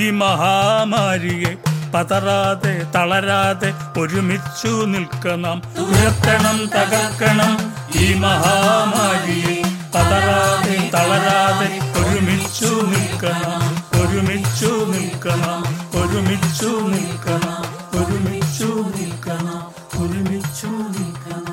ഈ മഹാമാരിയെ, പതറാതെ തളരാതെ ഒരുമിച്ചു നിൽക്കണം. തുരത്തണം, തകർക്കണം ഈ മഹാമാരിയെ, തളരാതെ തളരാതെ ഒരുമിച്ചു നിൽക്കണം ഒരുമിച്ചു നിൽക്കണം ഒരുമിച്ചു നിൽക്കണം ഒരുമിച്ചു നിൽക്കണം ഒരുമിച്ചു നിൽക്കണം.